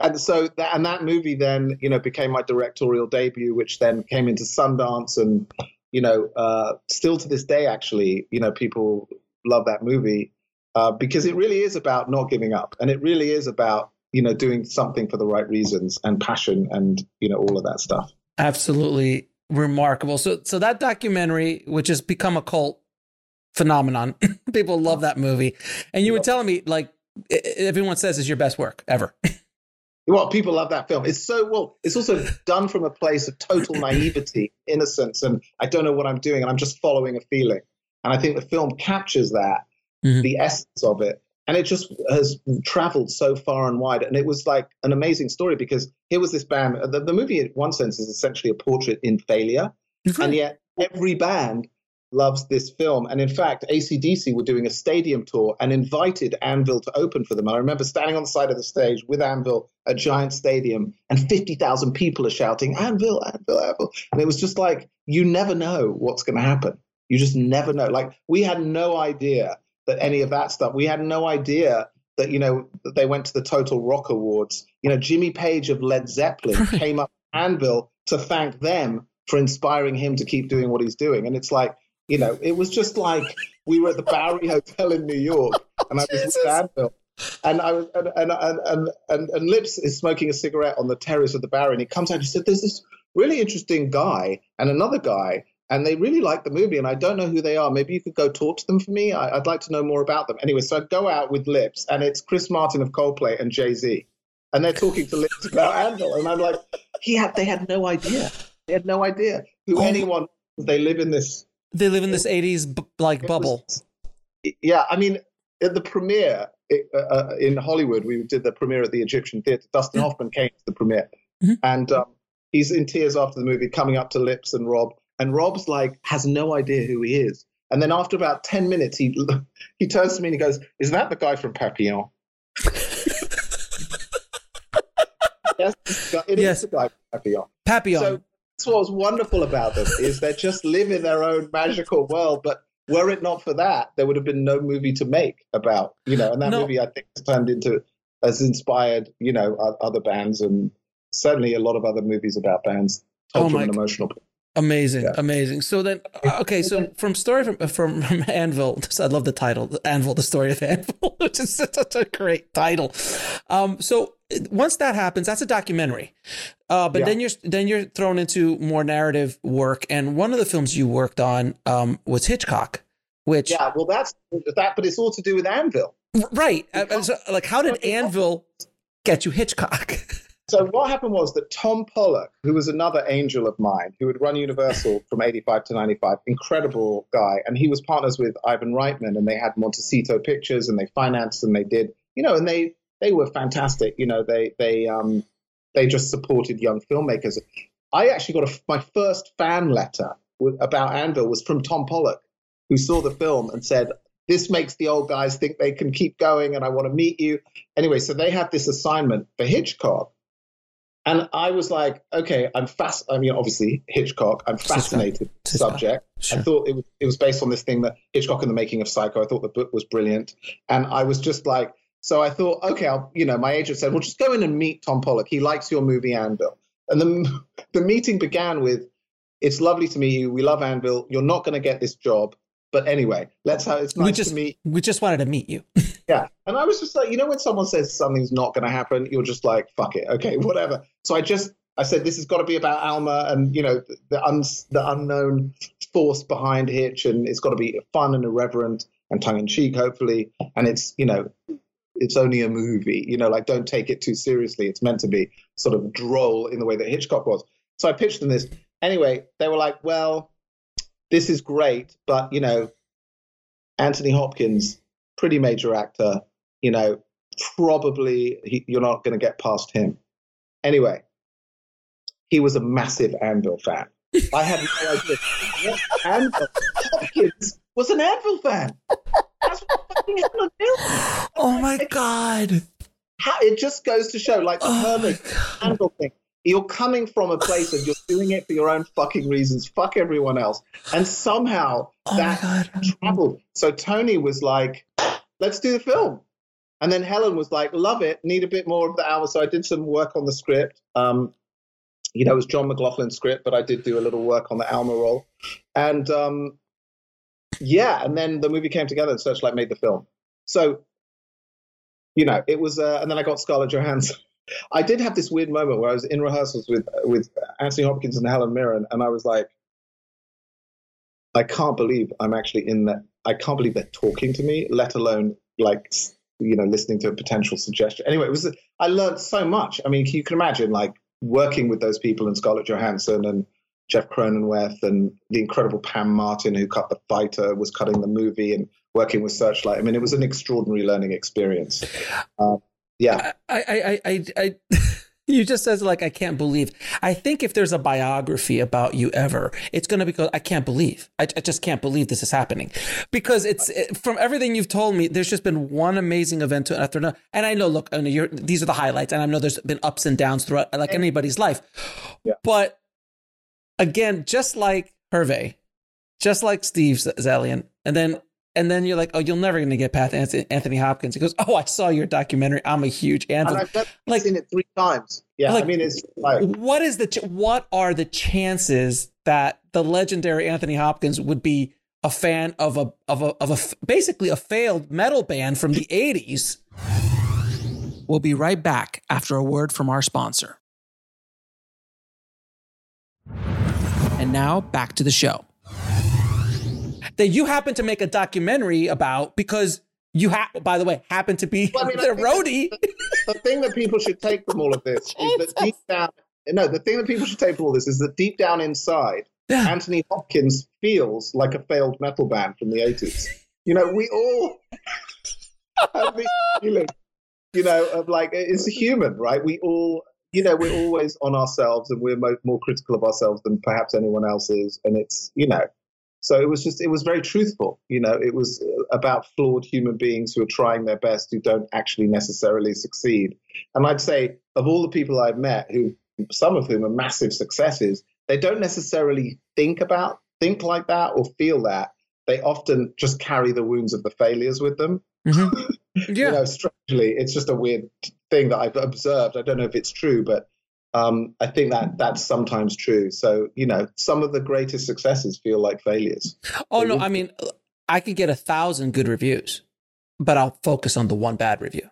And so that movie then, you know, became my directorial debut, which then came into Sundance. And, you know, still to this day, actually, you know, people love that movie because it really is about not giving up. And it really is about, you know, doing something for the right reasons and passion and, you know, all of that stuff. Absolutely remarkable. So that documentary, which has become a cult phenomenon, people love that movie. And you were telling me, like, everyone says it's your best work ever. Well, people love that film. It's so well. It's also done from a place of total naivety, innocence, and I don't know what I'm doing, and I'm just following a feeling. And I think the film captures that, the essence of it, and it just has traveled so far and wide. And it was like an amazing story because here was this band. The movie, in one sense, is essentially a portrait in failure, and yet every band loves this film. And in fact, AC/DC were doing a stadium tour and invited Anvil to open for them. I remember standing on the side of the stage with Anvil, a giant stadium, and 50,000 people are shouting, Anvil, Anvil, Anvil. And it was just like, you never know what's going to happen. You just never know. Like, we had no idea that any of that stuff, we had no idea that, you know, that they went to the Total Rock Awards. You know, Jimmy Page of Led Zeppelin came up to Anvil to thank them for inspiring him to keep doing what he's doing. And it's like, you know, it was just like we were at the Bowery Hotel in New York, and I was with Anvil, and I was and Lips is smoking a cigarette on the terrace of the Bowery, and he comes out and he said, "There's this really interesting guy and another guy, and they really like the movie, and I don't know who they are. Maybe you could go talk to them for me. I'd like to know more about them." Anyway, so I go out with Lips, and it's Chris Martin of Coldplay and Jay-Z, and they're talking to Lips about Anvil, and I'm like, they had no idea. They had no idea who anyone. They live in this. They live in this 80s, like, bubble. Yeah, I mean, at the premiere in Hollywood, we did the premiere at the Egyptian Theatre. Dustin Hoffman came to the premiere. And he's in tears after the movie, coming up to Lips and Rob. And Rob's like, has no idea who he is. And then after about 10 minutes, he turns to me and he goes, "Is that the guy from Papillon?" Yes, it is the guy from Papillon. Papillon. So, that's what's wonderful about them is they just live in their own magical world. But were it not for that, there would have been no movie to make about, you know, and that movie, I think, has turned into, has inspired, you know, other bands and certainly a lot of other movies about bands. Oh my emotional. Amazing. Yeah. Amazing. So then, okay. So from story from Anvil, I love the title, Anvil, the story of Anvil, which is such a great title. So once that happens, that's a documentary. But then you're thrown into more narrative work. And one of the films you worked on was Hitchcock, which well, that's that, but it's all to do with Anvil, right? So, like, how did Anvil get you Hitchcock? So what happened was that Tom Pollock, who was another angel of mine, who had run Universal from 85 to 95, incredible guy, and he was partners with Ivan Reitman, and they had Montecito Pictures, and they financed, and they did, you know, and they were fantastic. You know, they just supported young filmmakers. I actually got my first fan letter about Anvil was from Tom Pollock, who saw the film and said, "This makes the old guys think they can keep going, and I want to meet you." Anyway, so they had this assignment for Hitchcock. And I was like, okay, obviously Hitchcock, I'm fascinated with the subject. Sure. I thought it was based on this thing that Hitchcock and the Making of Psycho. I thought the book was brilliant. And I was just like, so I thought, okay, my agent said, well, just go in and meet Tom Pollock. He likes your movie, Anvil. And the meeting began with, "It's lovely to meet you. We love Anvil. You're not going to get this job. But anyway, it's nice to meet you. We just wanted to meet you." Yeah. And I was just like, you know, when someone says something's not going to happen, you're just like, fuck it. Okay, whatever. So I said, this has got to be about Alma and, you know, the unknown force behind Hitch. And it's got to be fun and irreverent and tongue in cheek, hopefully. And it's, you know, it's only a movie, you know, like, don't take it too seriously. It's meant to be sort of droll in the way that Hitchcock was. So I pitched them this. Anyway, they were like, well, this is great, but, you know, Anthony Hopkins, pretty major actor, you know, probably you're not going to get past him. Anyway, he was a massive Anvil fan. I had no idea what Anvil. Hopkins was an Anvil fan. That's what fucking happened to him. Oh, my God. It just goes to show, like, the perfect Anvil thing. You're coming from a place of you're doing it for your own fucking reasons. Fuck everyone else. And somehow that traveled. So Tony was like, let's do the film. And then Helen was like, love it. Need a bit more of the hour. So I did some work on the script. You know, it was John McLaughlin's script, but I did do a little work on the Alma role. And and then the movie came together and Searchlight made the film. So, you know, it was, and then I got Scarlett Johansson. I did have this weird moment where I was in rehearsals with Anthony Hopkins and Helen Mirren, and I was like, I can't believe they're talking to me, let alone like you know, listening to a potential suggestion. Anyway, it was, I learned so much. I mean, you can imagine, like, working with those people and Scarlett Johansson and Jeff Cronenweth and the incredible Pam Martin, who cut The Fighter, was cutting the movie, and working with Searchlight. I mean, it was an extraordinary learning experience. Yeah. I you just says, like, I can't believe. I think if there's a biography about you ever, it's going to be called, I Can't Believe. I just can't believe this is happening. Because from everything you've told me, there's just been one amazing event after another. And I know, look, I know these are the highlights. And I know there's been ups and downs throughout, like, anybody's life. Yeah. But again, just like Hervé, just like Steve Zaillian, and then you're like, oh, you're never going to get past Anthony Hopkins. He goes, oh, I saw your documentary. I'm a huge Anvil. And I've seen it 3 times. Yeah, like, I mean, it's like, what are the chances that the legendary Anthony Hopkins would be a fan of basically a failed metal band from the 80s? We'll be right back after a word from our sponsor. And now back to the show. That you happen to make a documentary about because you by the way, happen to be their roadie. The thing that people should take from all of this is that deep down inside, Anthony Hopkins feels like a failed metal band from the 80s. You know, we all have this feeling, you know, of like, it's human, right? We all, you know, we're always on ourselves, and we're more critical of ourselves than perhaps anyone else is. And it's, you know, so it was very truthful. You know, it was about flawed human beings who are trying their best, who don't actually necessarily succeed. And I'd say of all the people I've met, who some of whom are massive successes, they don't necessarily think like that or feel that. They often just carry the wounds of the failures with them. Mm-hmm. Yeah. You know, strangely, it's just a weird thing that I've observed. I don't know if it's true, but I think that that's sometimes true. So, you know, some of the greatest successes feel like failures. Oh, no, I mean, I could get 1,000 good reviews, but I'll focus on the one bad review.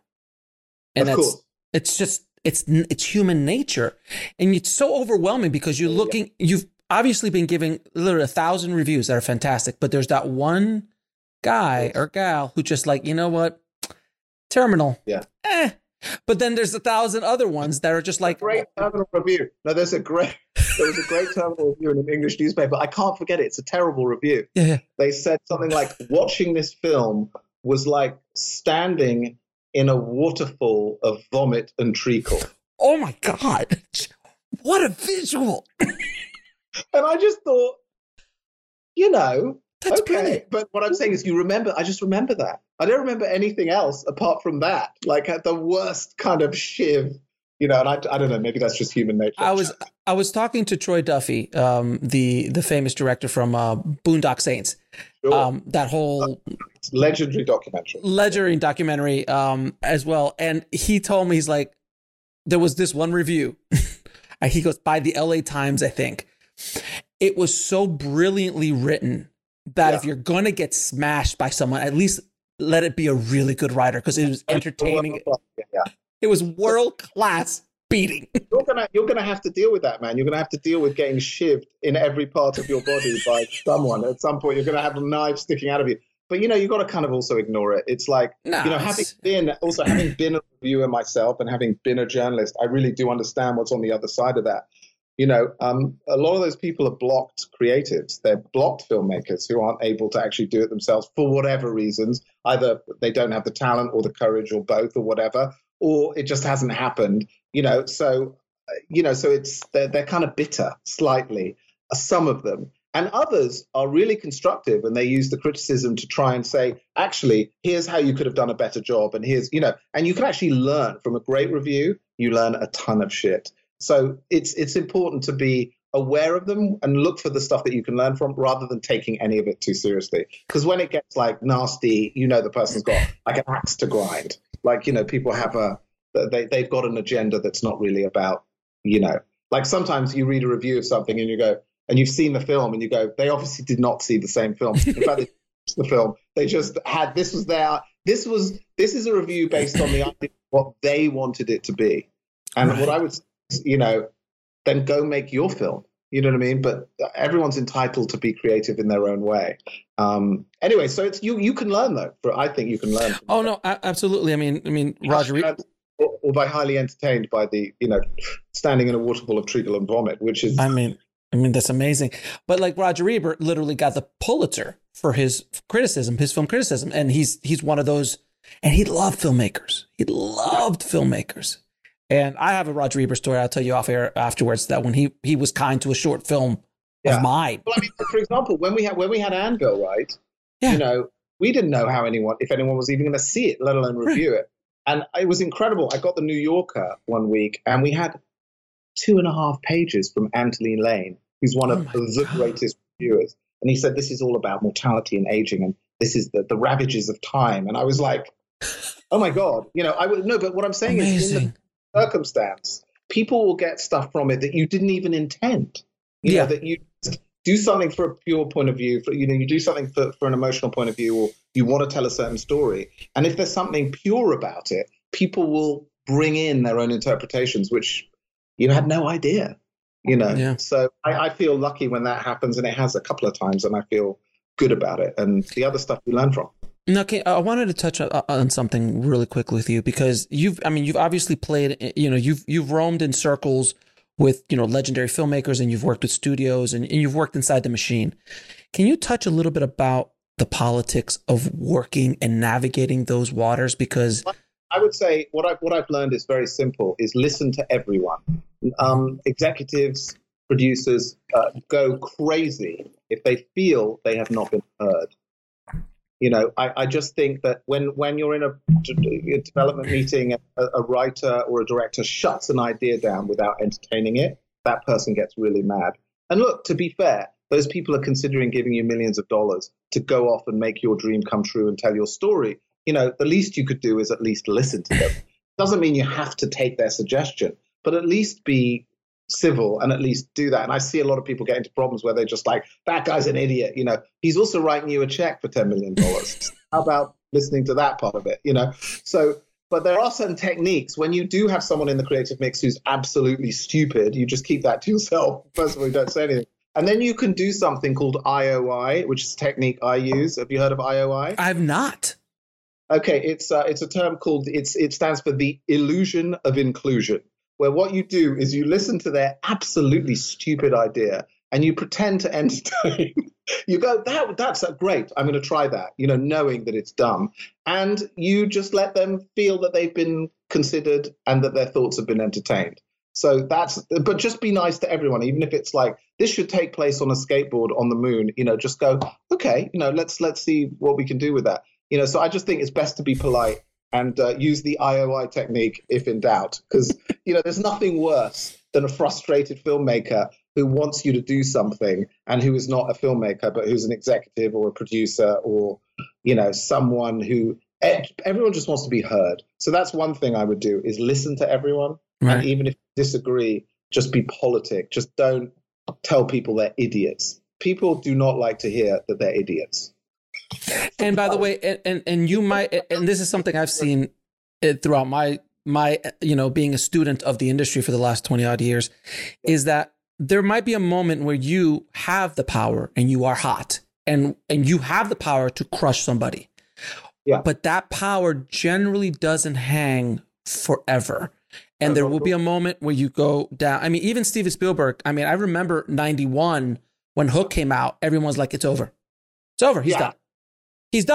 And that's, it's just, it's human nature. And it's so overwhelming because you're looking, you've obviously been giving literally 1,000 reviews that are fantastic, but there's that one guy or gal who just like, you know what? Terminal. Yeah. But then there's 1,000 other ones that are just like... Great Terminal review. No, there was a great Terminal review in an English newspaper. I can't forget it. It's a terrible review. Yeah. They said something like, watching this film was like standing in a waterfall of vomit and treacle. Oh, my God. What a visual. And I just thought, you know... That's okay, brilliant. But what I'm saying is I just remember that. I don't remember anything else apart from that, like the worst kind of shiv, you know, and I don't know, maybe that's just human nature. I was talking to Troy Duffy, the famous director from Boondock Saints, sure. That whole... Legendary documentary as well. And he told me, he's like, there was this one review. And he goes, by the LA Times, I think. It was so brilliantly written. That if you're going to get smashed by someone, at least let it be a really good writer, because it was entertaining. Yeah. It was world-class beating. You're gonna have to deal with that, man. You're going to have to deal with getting shivved in every part of your body by someone. At some point, you're going to have a knife sticking out of you. But, you know, you've got to kind of also ignore it. It's like, having been a reviewer myself and having been a journalist, I really do understand what's on the other side of that. You know, a lot of those people are blocked creatives. They're blocked filmmakers who aren't able to actually do it themselves for whatever reasons. Either they don't have the talent or the courage or both or whatever, or it just hasn't happened, you know. So, you know, so it's they're kind of bitter slightly, some of them. And others are really constructive, and they use the criticism to try and say, actually, here's how you could have done a better job. And here's, you know, and you can actually learn from a great review. You learn a ton of shit. So it's important to be aware of them and look for the stuff that you can learn from, rather than taking any of it too seriously. Because when it gets like nasty, you know the person's got like an axe to grind. Like, you know, people have they've got an agenda that's not really about, you know, like sometimes you read a review of something and you go, and you've seen the film and you go, they obviously did not see the same film. In fact, they watched the film. They just had, this is a review based on the idea of what they wanted it to be. And what I would say, you know, then go make your film. You know what I mean? But everyone's entitled to be creative in their own way. Anyway, so it's you can learn, though. I think you can learn. Oh, no, absolutely. I mean, Roger... Or by highly entertained by the, standing in a waterfall of treacle and vomit, which is... I mean, that's amazing. But like Roger Ebert literally got the Pulitzer for his criticism, his film criticism. And he's one of those, and he loved filmmakers. He loved filmmakers. And I have a Roger Ebert story. I'll tell you off air afterwards that when he was kind to a short film of mine. Well, I mean, for example, when we had Anvil, right? Yeah. We didn't know if anyone was even going to see it, let alone review it. And it was incredible. I got the New Yorker one week, and we had 2.5 pages from Anthony Lane, who's one of the greatest reviewers. And he said, this is all about mortality and aging, and this is the ravages of time. And I was like, oh my God. But what I'm saying is, in the circumstance, people will get stuff from it that you didn't even intend. You know, that you do something for a pure point of view, you do something for an emotional point of view, or you want to tell a certain story. And if there's something pure about it, people will bring in their own interpretations, which... you had no idea, Yeah. So I feel lucky when that happens, and it has a couple of times, and I feel good about it. And the other stuff we learn from. Now, Kate, I wanted to touch on something really quick with you, because you've obviously played, you've roamed in circles with, legendary filmmakers, and you've worked with studios, and you've worked inside the machine. Can you touch a little bit about the politics of working and navigating those waters? Because I would say what I've learned is very simple: is listen to everyone. Executives, producers go crazy if they feel they have not been heard. I just think that when you're in a development meeting, a writer or a director shuts an idea down without entertaining it, that person gets really mad. And look, to be fair, those people are considering giving you millions of dollars to go off and make your dream come true and tell your story. The least you could do is at least listen to them. Doesn't mean you have to take their suggestion, but at least be civil and at least do that. And I see a lot of people get into problems where they're just like, that guy's an idiot. He's also writing you a check for $10 million. How about listening to that part of it? So, but there are certain techniques when you do have someone in the creative mix who's absolutely stupid. You just keep that to yourself. First of all, you don't say anything. And then you can do something called IOI, which is a technique I use. Have you heard of IOI? I've not. Okay, it's a term called, it stands for the illusion of inclusion, where what you do is you listen to their absolutely stupid idea and you pretend to entertain. You go, that's great, I'm going to try that, knowing that it's dumb. And you just let them feel that they've been considered and that their thoughts have been entertained. But just be nice to everyone, even if it's like, this should take place on a skateboard on the moon, just go, okay, let's see what we can do with that. So I just think it's best to be polite and use the IOI technique if in doubt, because, there's nothing worse than a frustrated filmmaker who wants you to do something and who is not a filmmaker, but who's an executive or a producer or, someone who everyone just wants to be heard. So that's one thing I would do is listen to everyone. Right. And even if you disagree, just be politic. Just don't tell people they're idiots. People do not like to hear that they're idiots. And by the way, and you might, and this is something I've seen throughout my being a student of the industry for the last 20 odd years, is that there might be a moment where you have the power and you are hot and you have the power to crush somebody. Yeah. But that power generally doesn't hang forever. And there will be a moment where you go down. I mean, even Steven Spielberg, I remember 91 when Hook came out, everyone's like, it's over. It's over. He's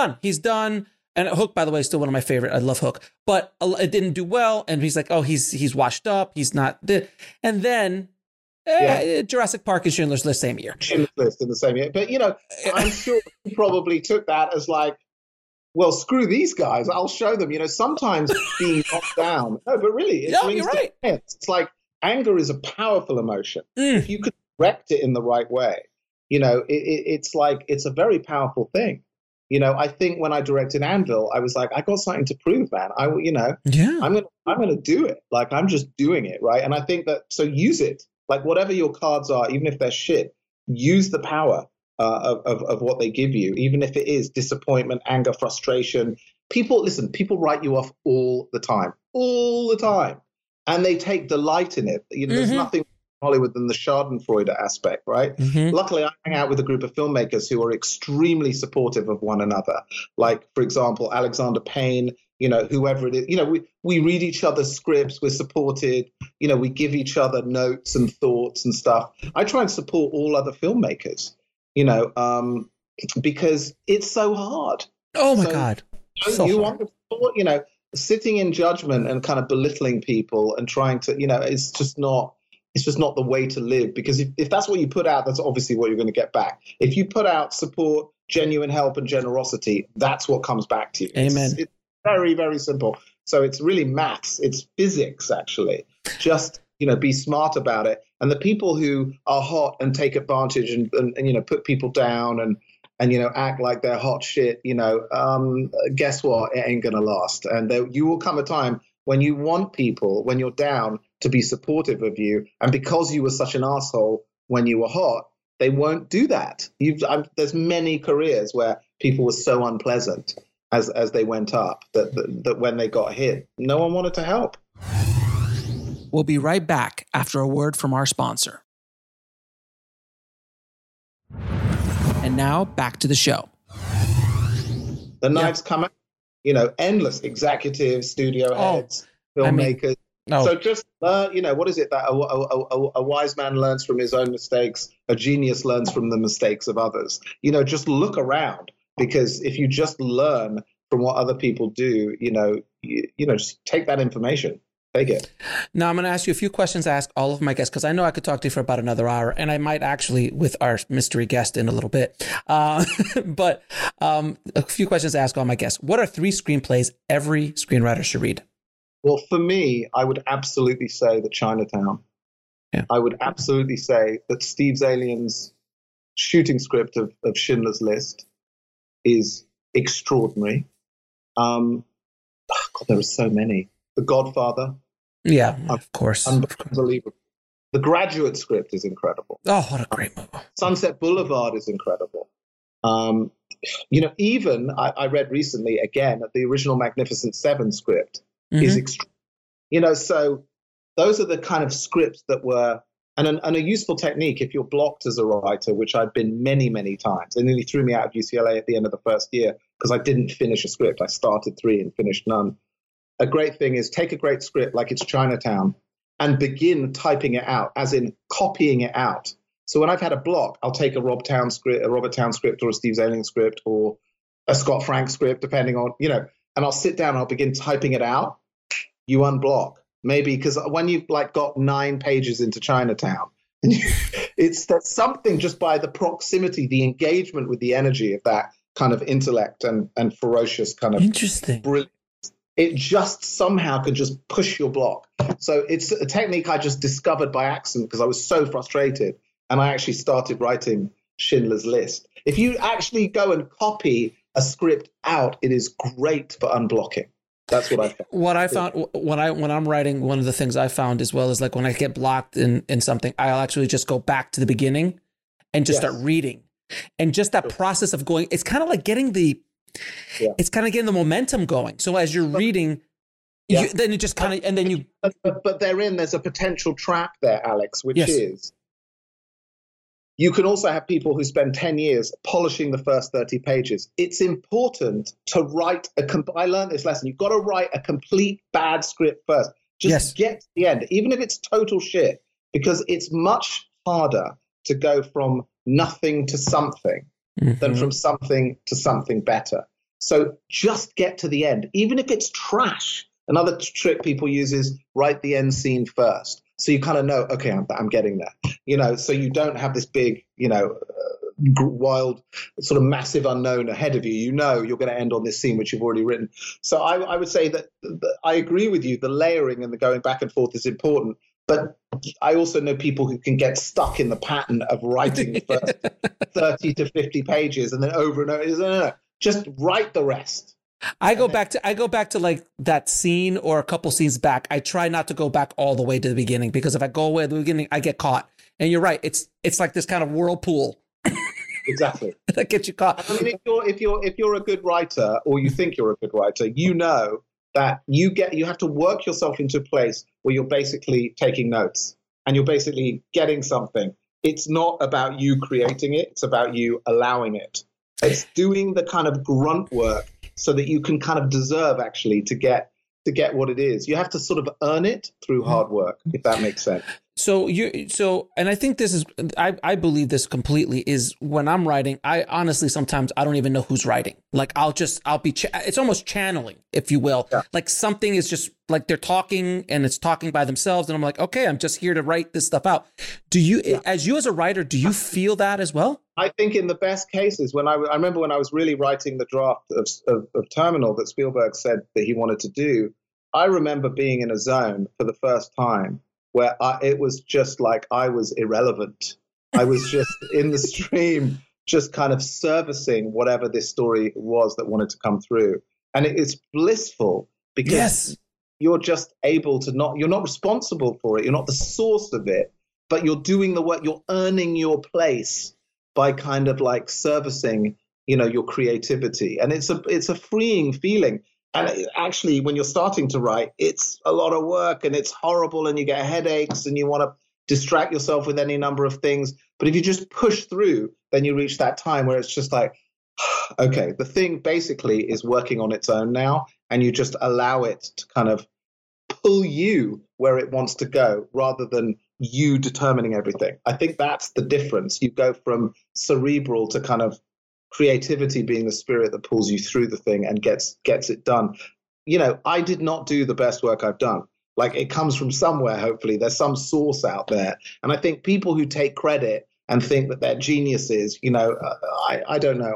done. He's done. And Hook, by the way, is still one of my favorite. I love Hook, but it didn't do well. And he's like, oh, he's washed up. He's not. And then Jurassic Park and Schindler's List same year. Schindler's List in the same year. But, I'm sure he probably took that as like, well, screw these guys. I'll show them. Sometimes being knocked down. No, but really, it brings you're right. It's like anger is a powerful emotion. If you could direct it in the right way. It's like, it's a very powerful thing. I think when I directed Anvil, I was like, I got something to prove, man. I'm going to do it. Like, I'm just doing it. Right. And I think that, so use it, like whatever your cards are, even if they're shit, use the power of what they give you. Even if it is disappointment, anger, frustration, people write you off all the time, and they take delight in it. There's nothing Hollywood than the Schadenfreude aspect, right? Mm-hmm. Luckily, I hang out with a group of filmmakers who are extremely supportive of one another. Like, for example, Alexander Payne, you know, whoever it is, you know, we read each other's scripts, we're supported, you know, we give each other notes and thoughts and stuff. I try and support all other filmmakers, you know, because it's so hard. Oh, my God. So you want to support, you know, sitting in judgment and kind of belittling people and trying to, you know, it's just not the way to live, because if that's what you put out, that's obviously what you're going to get back. If you put out support, genuine help and generosity, that's what comes back to you. Amen. It's very, very simple. So it's really maths. It's physics, actually. Just, you know, be smart about it. And the people who are hot and take advantage and you know, put people down and you know, act like they're hot shit, you know, guess what? It ain't going to last. And you will come a time when you want people, when you're down, to be supportive of you. And because you were such an asshole when you were hot, they won't do that. There's many careers where people were so unpleasant as they went up that when they got hit, no one wanted to help. We'll be right back after a word from our sponsor. And now back to the show. The knives come out, you know, endless executives, studio heads, filmmakers. So just, you know, what is it that a wise man learns from his own mistakes, a genius learns from the mistakes of others. You know, just look around, because if you just learn from what other people do, you know, just take that information. Take it. Now, I'm going to ask you a few questions I ask all of my guests, because I know I could talk to you for about another hour, and I might actually with our mystery guest in a little bit. But a few questions I ask all my guests. What are 3 screenplays every screenwriter should read? Well, for me, I would absolutely say that Chinatown. Yeah. I would absolutely say that Steve Zaillian's shooting script of Schindler's List is extraordinary. God, there are so many. The Godfather. Yeah, of course. Unbelievable. The Graduate script is incredible. Oh, what a great movie. Sunset Boulevard is incredible. You know, even I read recently, again, at the original Magnificent Seven script. Mm-hmm. Is extreme, you know. So those are the kind of scripts that were, and a useful technique if you're blocked as a writer, which I've been many, many times. It nearly threw me out of UCLA at the end of the first year because I didn't finish a script. I started 3 and finished none. A great thing is take a great script like it's Chinatown and begin typing it out, as in copying it out. So when I've had a block, I'll take a Robert Towne script, or a Steve Zaillian script, or a Scott Frank script, depending on, you know, and I'll sit down and I'll begin typing it out. You unblock, maybe, because when you've like got 9 pages into Chinatown, and it's that something just by the proximity, the engagement with the energy of that kind of intellect and ferocious kind of brilliance, it just somehow can just push your block. So it's a technique I just discovered by accident because I was so frustrated, and I actually started writing Schindler's List. If you actually go and copy a script out, it is great for unblocking. That's what I found. What I found when I'm writing, one of the things I found as well is like when I get blocked in something, I'll actually just go back to the beginning and just start reading. And just that process of going, it's kind of like getting the momentum going. So as you're reading, then it just kind of, and then you. But there's a potential trap there, Alex, which is you can also have people who spend 10 years polishing the first 30 pages. It's important to write I learned this lesson. You've got to write a complete bad script first. Just get to the end, even if it's total shit, because it's much harder to go from nothing to something than from something to something better. So just get to the end, even if it's trash. Another trick people use is write the end scene first. So you kind of know, okay, I'm getting there, you know, so you don't have this big, you know, wild sort of massive unknown ahead of you. You know, you're going to end on this scene, which you've already written. So I would say that I agree with you. The layering and the going back and forth is important. But I also know people who can get stuck in the pattern of writing the first 30 to 50 pages and then over and over. No. Just write the rest. I go back to like that scene or a couple scenes back. I try not to go back all the way to the beginning, because if I go away at the beginning, I get caught. And you're right. It's like this kind of whirlpool. Exactly. That gets you caught. I mean, if you're a good writer, or you think you're a good writer, you know that you have to work yourself into a place where you're basically taking notes. and you're basically getting something. It's not about you creating it. It's about you allowing it. It's doing the kind of grunt work so that you can kind of deserve actually to get what it is. You have to sort of earn it through hard work, if that makes sense. So I think this is, I believe this completely is when I'm writing, I honestly, sometimes I don't even know who's writing. Like it's almost channeling, if you will. Yeah. Like something is just like they're talking and it's talking by themselves. And I'm like, okay, I'm just here to write this stuff out. As a writer, do you feel that as well? I think in the best cases, I remember when I was really writing the draft of Terminal that Spielberg said that he wanted to do, I remember being in a zone for the first time where it was just like I was irrelevant. I was just in the stream, just kind of servicing whatever this story was that wanted to come through. And it is blissful because you're just able to you're not responsible for it. You're not the source of it, but you're doing the work. You're earning your place by kind of like servicing, your creativity. And it's a freeing feeling. And actually, when you're starting to write, it's a lot of work and it's horrible and you get headaches and you want to distract yourself with any number of things. But if you just push through, then you reach that time where it's just like, okay, the thing basically is working on its own now. And you just allow it to kind of pull you where it wants to go rather than you determining everything. I think that's the difference. You go from cerebral to kind of creativity being the spirit that pulls you through the thing and gets it done. I did not do the best work I've done. Like it comes from somewhere, hopefully. There's some source out there. And I think people who take credit and think that they're geniuses, I don't know.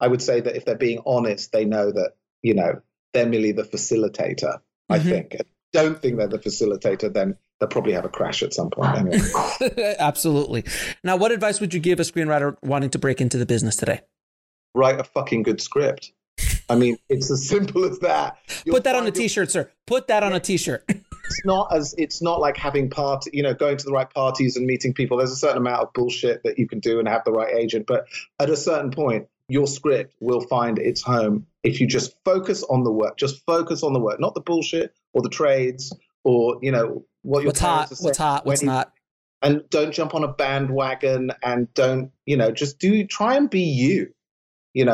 I would say that if they're being honest, they know that, they're merely the facilitator, I think. I don't think they're the facilitator, then they'll probably have a crash at some point. Anyway. Absolutely. Now, what advice would you give a screenwriter wanting to break into the business today? Write a fucking good script. I mean, it's as simple as that. Put that on a t-shirt, sir. Put that on a t-shirt. It's not like having party, going to the right parties and meeting people. There's a certain amount of bullshit that you can do and have the right agent. But at a certain point, your script will find its home if you just focus on the work. Just focus on the work, not the bullshit or the trades or, what's hot, what's not. And don't jump on a bandwagon and don't, just try and be you,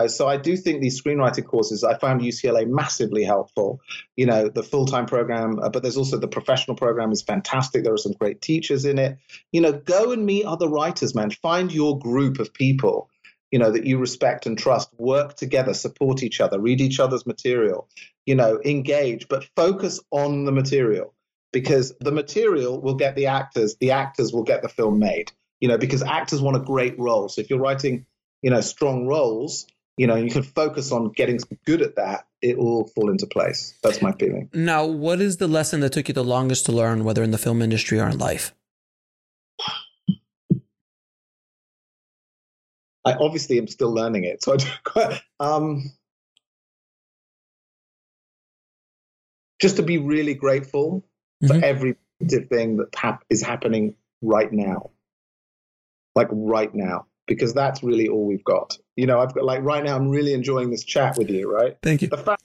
So I do think these screenwriting courses, I found UCLA massively helpful, the full-time program, but there's also the professional program is fantastic. There are some great teachers in it. Go and meet other writers, man. Find your group of people, that you respect and trust, work together, support each other, read each other's material, engage, but focus on the material. Because the material will get the actors will get the film made, because actors want a great role. So if you're writing, strong roles, you can focus on getting good at that, it will fall into place. That's my feeling. Now, what is the lesson that took you the longest to learn, whether in the film industry or in life? I obviously am still learning it. So I don't quite, just to be really grateful for every thing that is happening right now, because that's really all we've got. I've got right now, I'm really enjoying this chat with you, right? Thank you. The fact,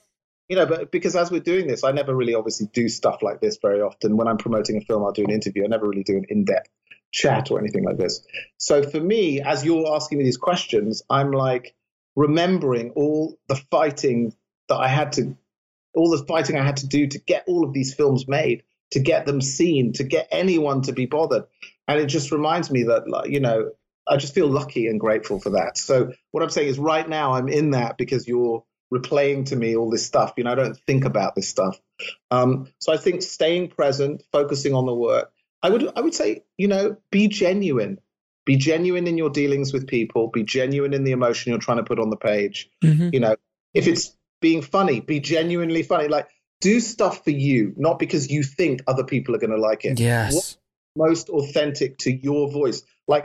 but because as we're doing this, I never really obviously do stuff like this very often. When I'm promoting a film, I'll do an interview. I never really do an in-depth chat or anything like this. So for me, as you're asking me these questions, I'm like remembering all the fighting I had to do to get all of these films made, to get them seen, to get anyone to be bothered. And it just reminds me that, I just feel lucky and grateful for that. So what I'm saying is right now I'm in that because you're replaying to me all this stuff. I don't think about this stuff. So I think staying present, focusing on the work. I would say, be genuine. Be genuine in your dealings with people. Be genuine in the emotion you're trying to put on the page. If it's being funny, be genuinely funny. Do stuff for you, not because you think other people are going to like it. Yes. What's most authentic to your voice?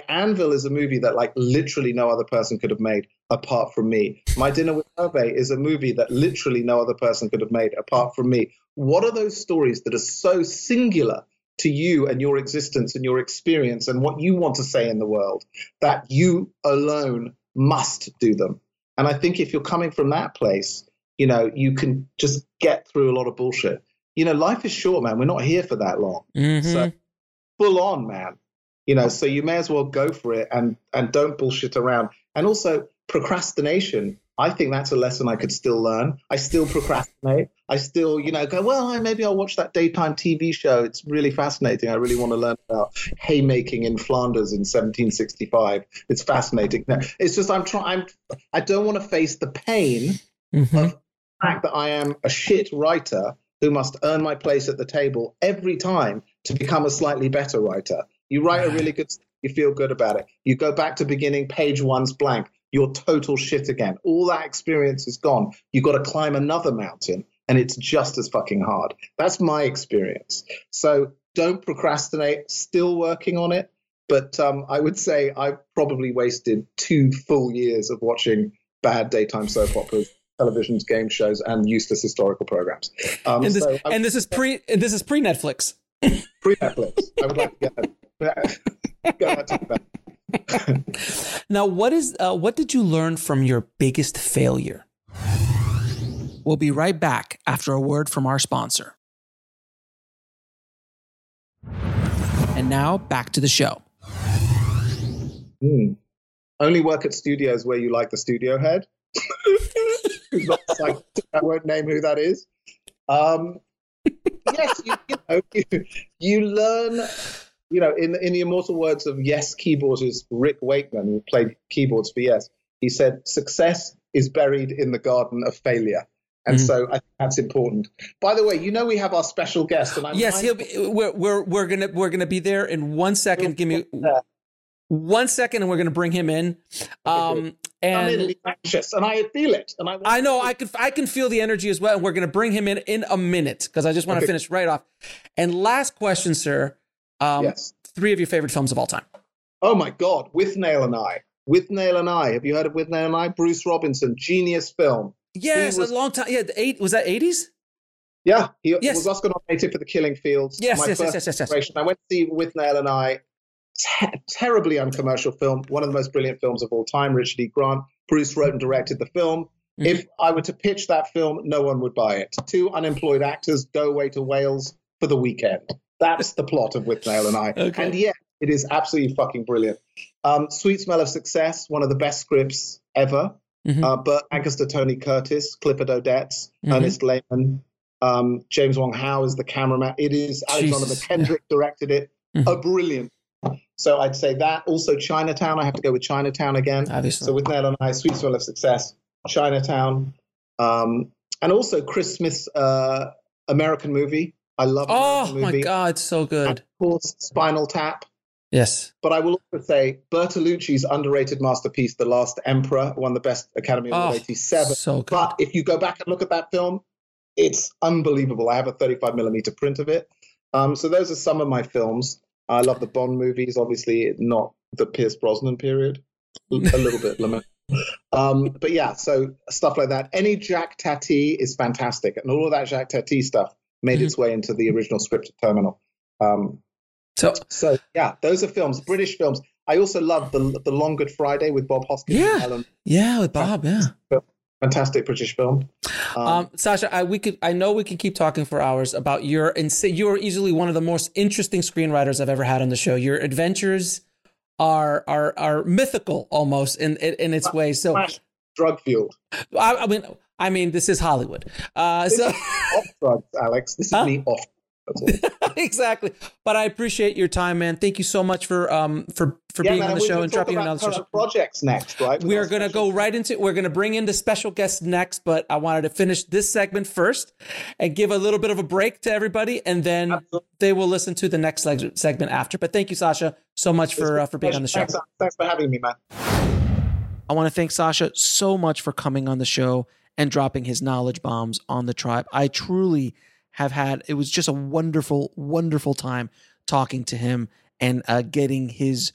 Anvil is a movie that literally no other person could have made apart from me. My Dinner with Hervé is a movie that literally no other person could have made apart from me. What are those stories that are so singular to you and your existence and your experience and what you want to say in the world that you alone must do them? And I think if you're coming from that place, you can just get through a lot of bullshit. Life is short, man. We're not here for that long. So full on, man. You know, so you may as well go for it and don't bullshit around. And also procrastination. I think that's a lesson I could still learn. I still procrastinate. I still, you know, go, well, maybe I'll watch that daytime TV show. It's really fascinating. I really want to learn about haymaking in Flanders in 1765. It's fascinating. No, it's just I don't want to face the pain of the fact that I am a shit writer who must earn my place at the table every time to become a slightly better writer. You write a really good story, you feel good about it. You go back to beginning, page one's blank. You're total shit again. All that experience is gone. You've got to climb another mountain, and it's just as fucking hard. That's my experience. So don't procrastinate. Still working on it. But I would say I've probably wasted 2 full years of watching bad daytime soap operas, televisions, game shows, and useless historical programs. This is pre-Netflix. Pre-Netflix. I would like to go back to that. Now, what did you learn from your biggest failure? We'll be right back after a word from our sponsor. And now back to the show. Only work at studios where you like the studio head. I won't name who that is. Yes, you learn. You know, in the immortal words of Yes keyboardist Rick Wakeman, who played keyboards for Yes, he said, success is buried in the garden of failure. And so I think that's important. By the way, you know we have our special guest. And we're gonna be there in 1 second. Give me 1 second and we're gonna bring him in. I'm anxious and I feel it. And I know I can feel the energy as well. And we're gonna bring him in a minute because I just want to finish right off. And last question, sir. Yes. 3 of your favorite films of all time. Oh my God, With Nail and I. With Nail and I. Have you heard of With Nail and I? Bruce Robinson, genius film. Yes, a long time. Yeah, was that 80s? Yeah, he was Oscar nominated for The Killing Fields. Yes. I went to see With Nail and I. Terribly uncommercial film. One of the most brilliant films of all time. Richard E. Grant. Bruce wrote and directed the film. If I were to pitch that film, no one would buy it. 2 unemployed actors go away to Wales for the weekend. That's the plot of With Nail and I. Okay. And yet, it is absolutely fucking brilliant. Sweet Smell of Success, one of the best scripts ever. Burt Lancaster, Tony Curtis, Clifford Odets, Ernest Lehman, James Wong Howe is the cameraman. It is Alexander McKendrick directed it. A brilliant. So I'd say that. Also Chinatown. I have to go with Chinatown again. Obviously. So With Nail and I, Sweet Smell of Success, Chinatown. And also Chris Smith's American Movie. I love that movie. Oh my God, it's so good. And of course, Spinal Tap. Yes. But I will also say Bertolucci's underrated masterpiece, The Last Emperor, won the Best Academy Award in 1987. So good. But if you go back and look at that film, it's unbelievable. I have a 35mm print of it. So those are some of my films. I love the Bond movies, obviously not the Pierce Brosnan period. A little bit limited. But yeah, so stuff like that. Any Jacques Tati is fantastic. And all of that Jacques Tati stuff made its way into the original script of Terminal. So yeah, those are films, British films. I also love the Long Good Friday with Bob Hoskins and Helen. Yeah, with Bob, fantastic British film. Sasha, I know we could keep talking for hours about your, and you are easily one of the most interesting screenwriters I've ever had on the show. Your adventures are mythical almost in its way. So drug fueled. I mean, this is Hollywood. This is off drugs, Alex. This is me off. That's all. Exactly. But I appreciate your time, man. Thank you so much for being on the show and dropping another show. Projects next, right? We are going to go right into. We're going to bring in the special guest next, but I wanted to finish this segment first and give a little bit of a break to everybody, and then they will listen to the next segment after. But thank you, Sasha, so much for being on the show. Thanks for having me, man. I want to thank Sasha so much for coming on the show and dropping his knowledge bombs on the Tribe. I truly have had, it was just a wonderful, wonderful time talking to him and getting his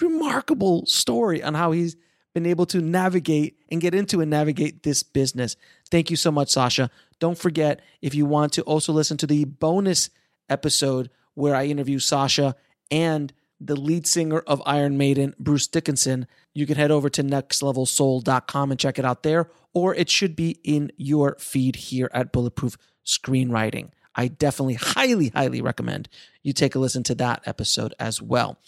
remarkable story on how he's been able to navigate and get into and navigate this business. Thank you so much, Sasha. Don't forget, if you want to also listen to the bonus episode where I interview Sasha and the lead singer of Iron Maiden, Bruce Dickinson, you can head over to nextlevelsoul.com and check it out there, or it should be in your feed here at Bulletproof Screenwriting. I definitely highly recommend you take a listen to that episode as well.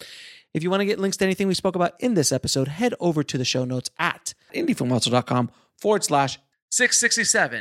If you want to get links to anything we spoke about in this episode, head over to the show notes at indiefilmhustle.com/667.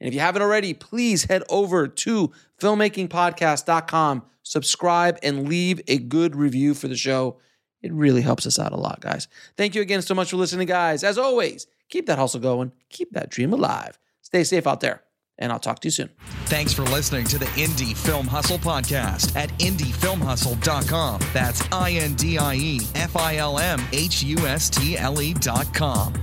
And if you haven't already, please head over to filmmakingpodcast.com, subscribe, and leave a good review for the show. It really helps us out a lot, guys. Thank you again so much for listening, guys. As always, keep that hustle going. Keep that dream alive. Stay safe out there, and I'll talk to you soon. Thanks for listening to the Indie Film Hustle Podcast at IndieFilmHustle.com. That's INDIEFILMHUSTLE.com.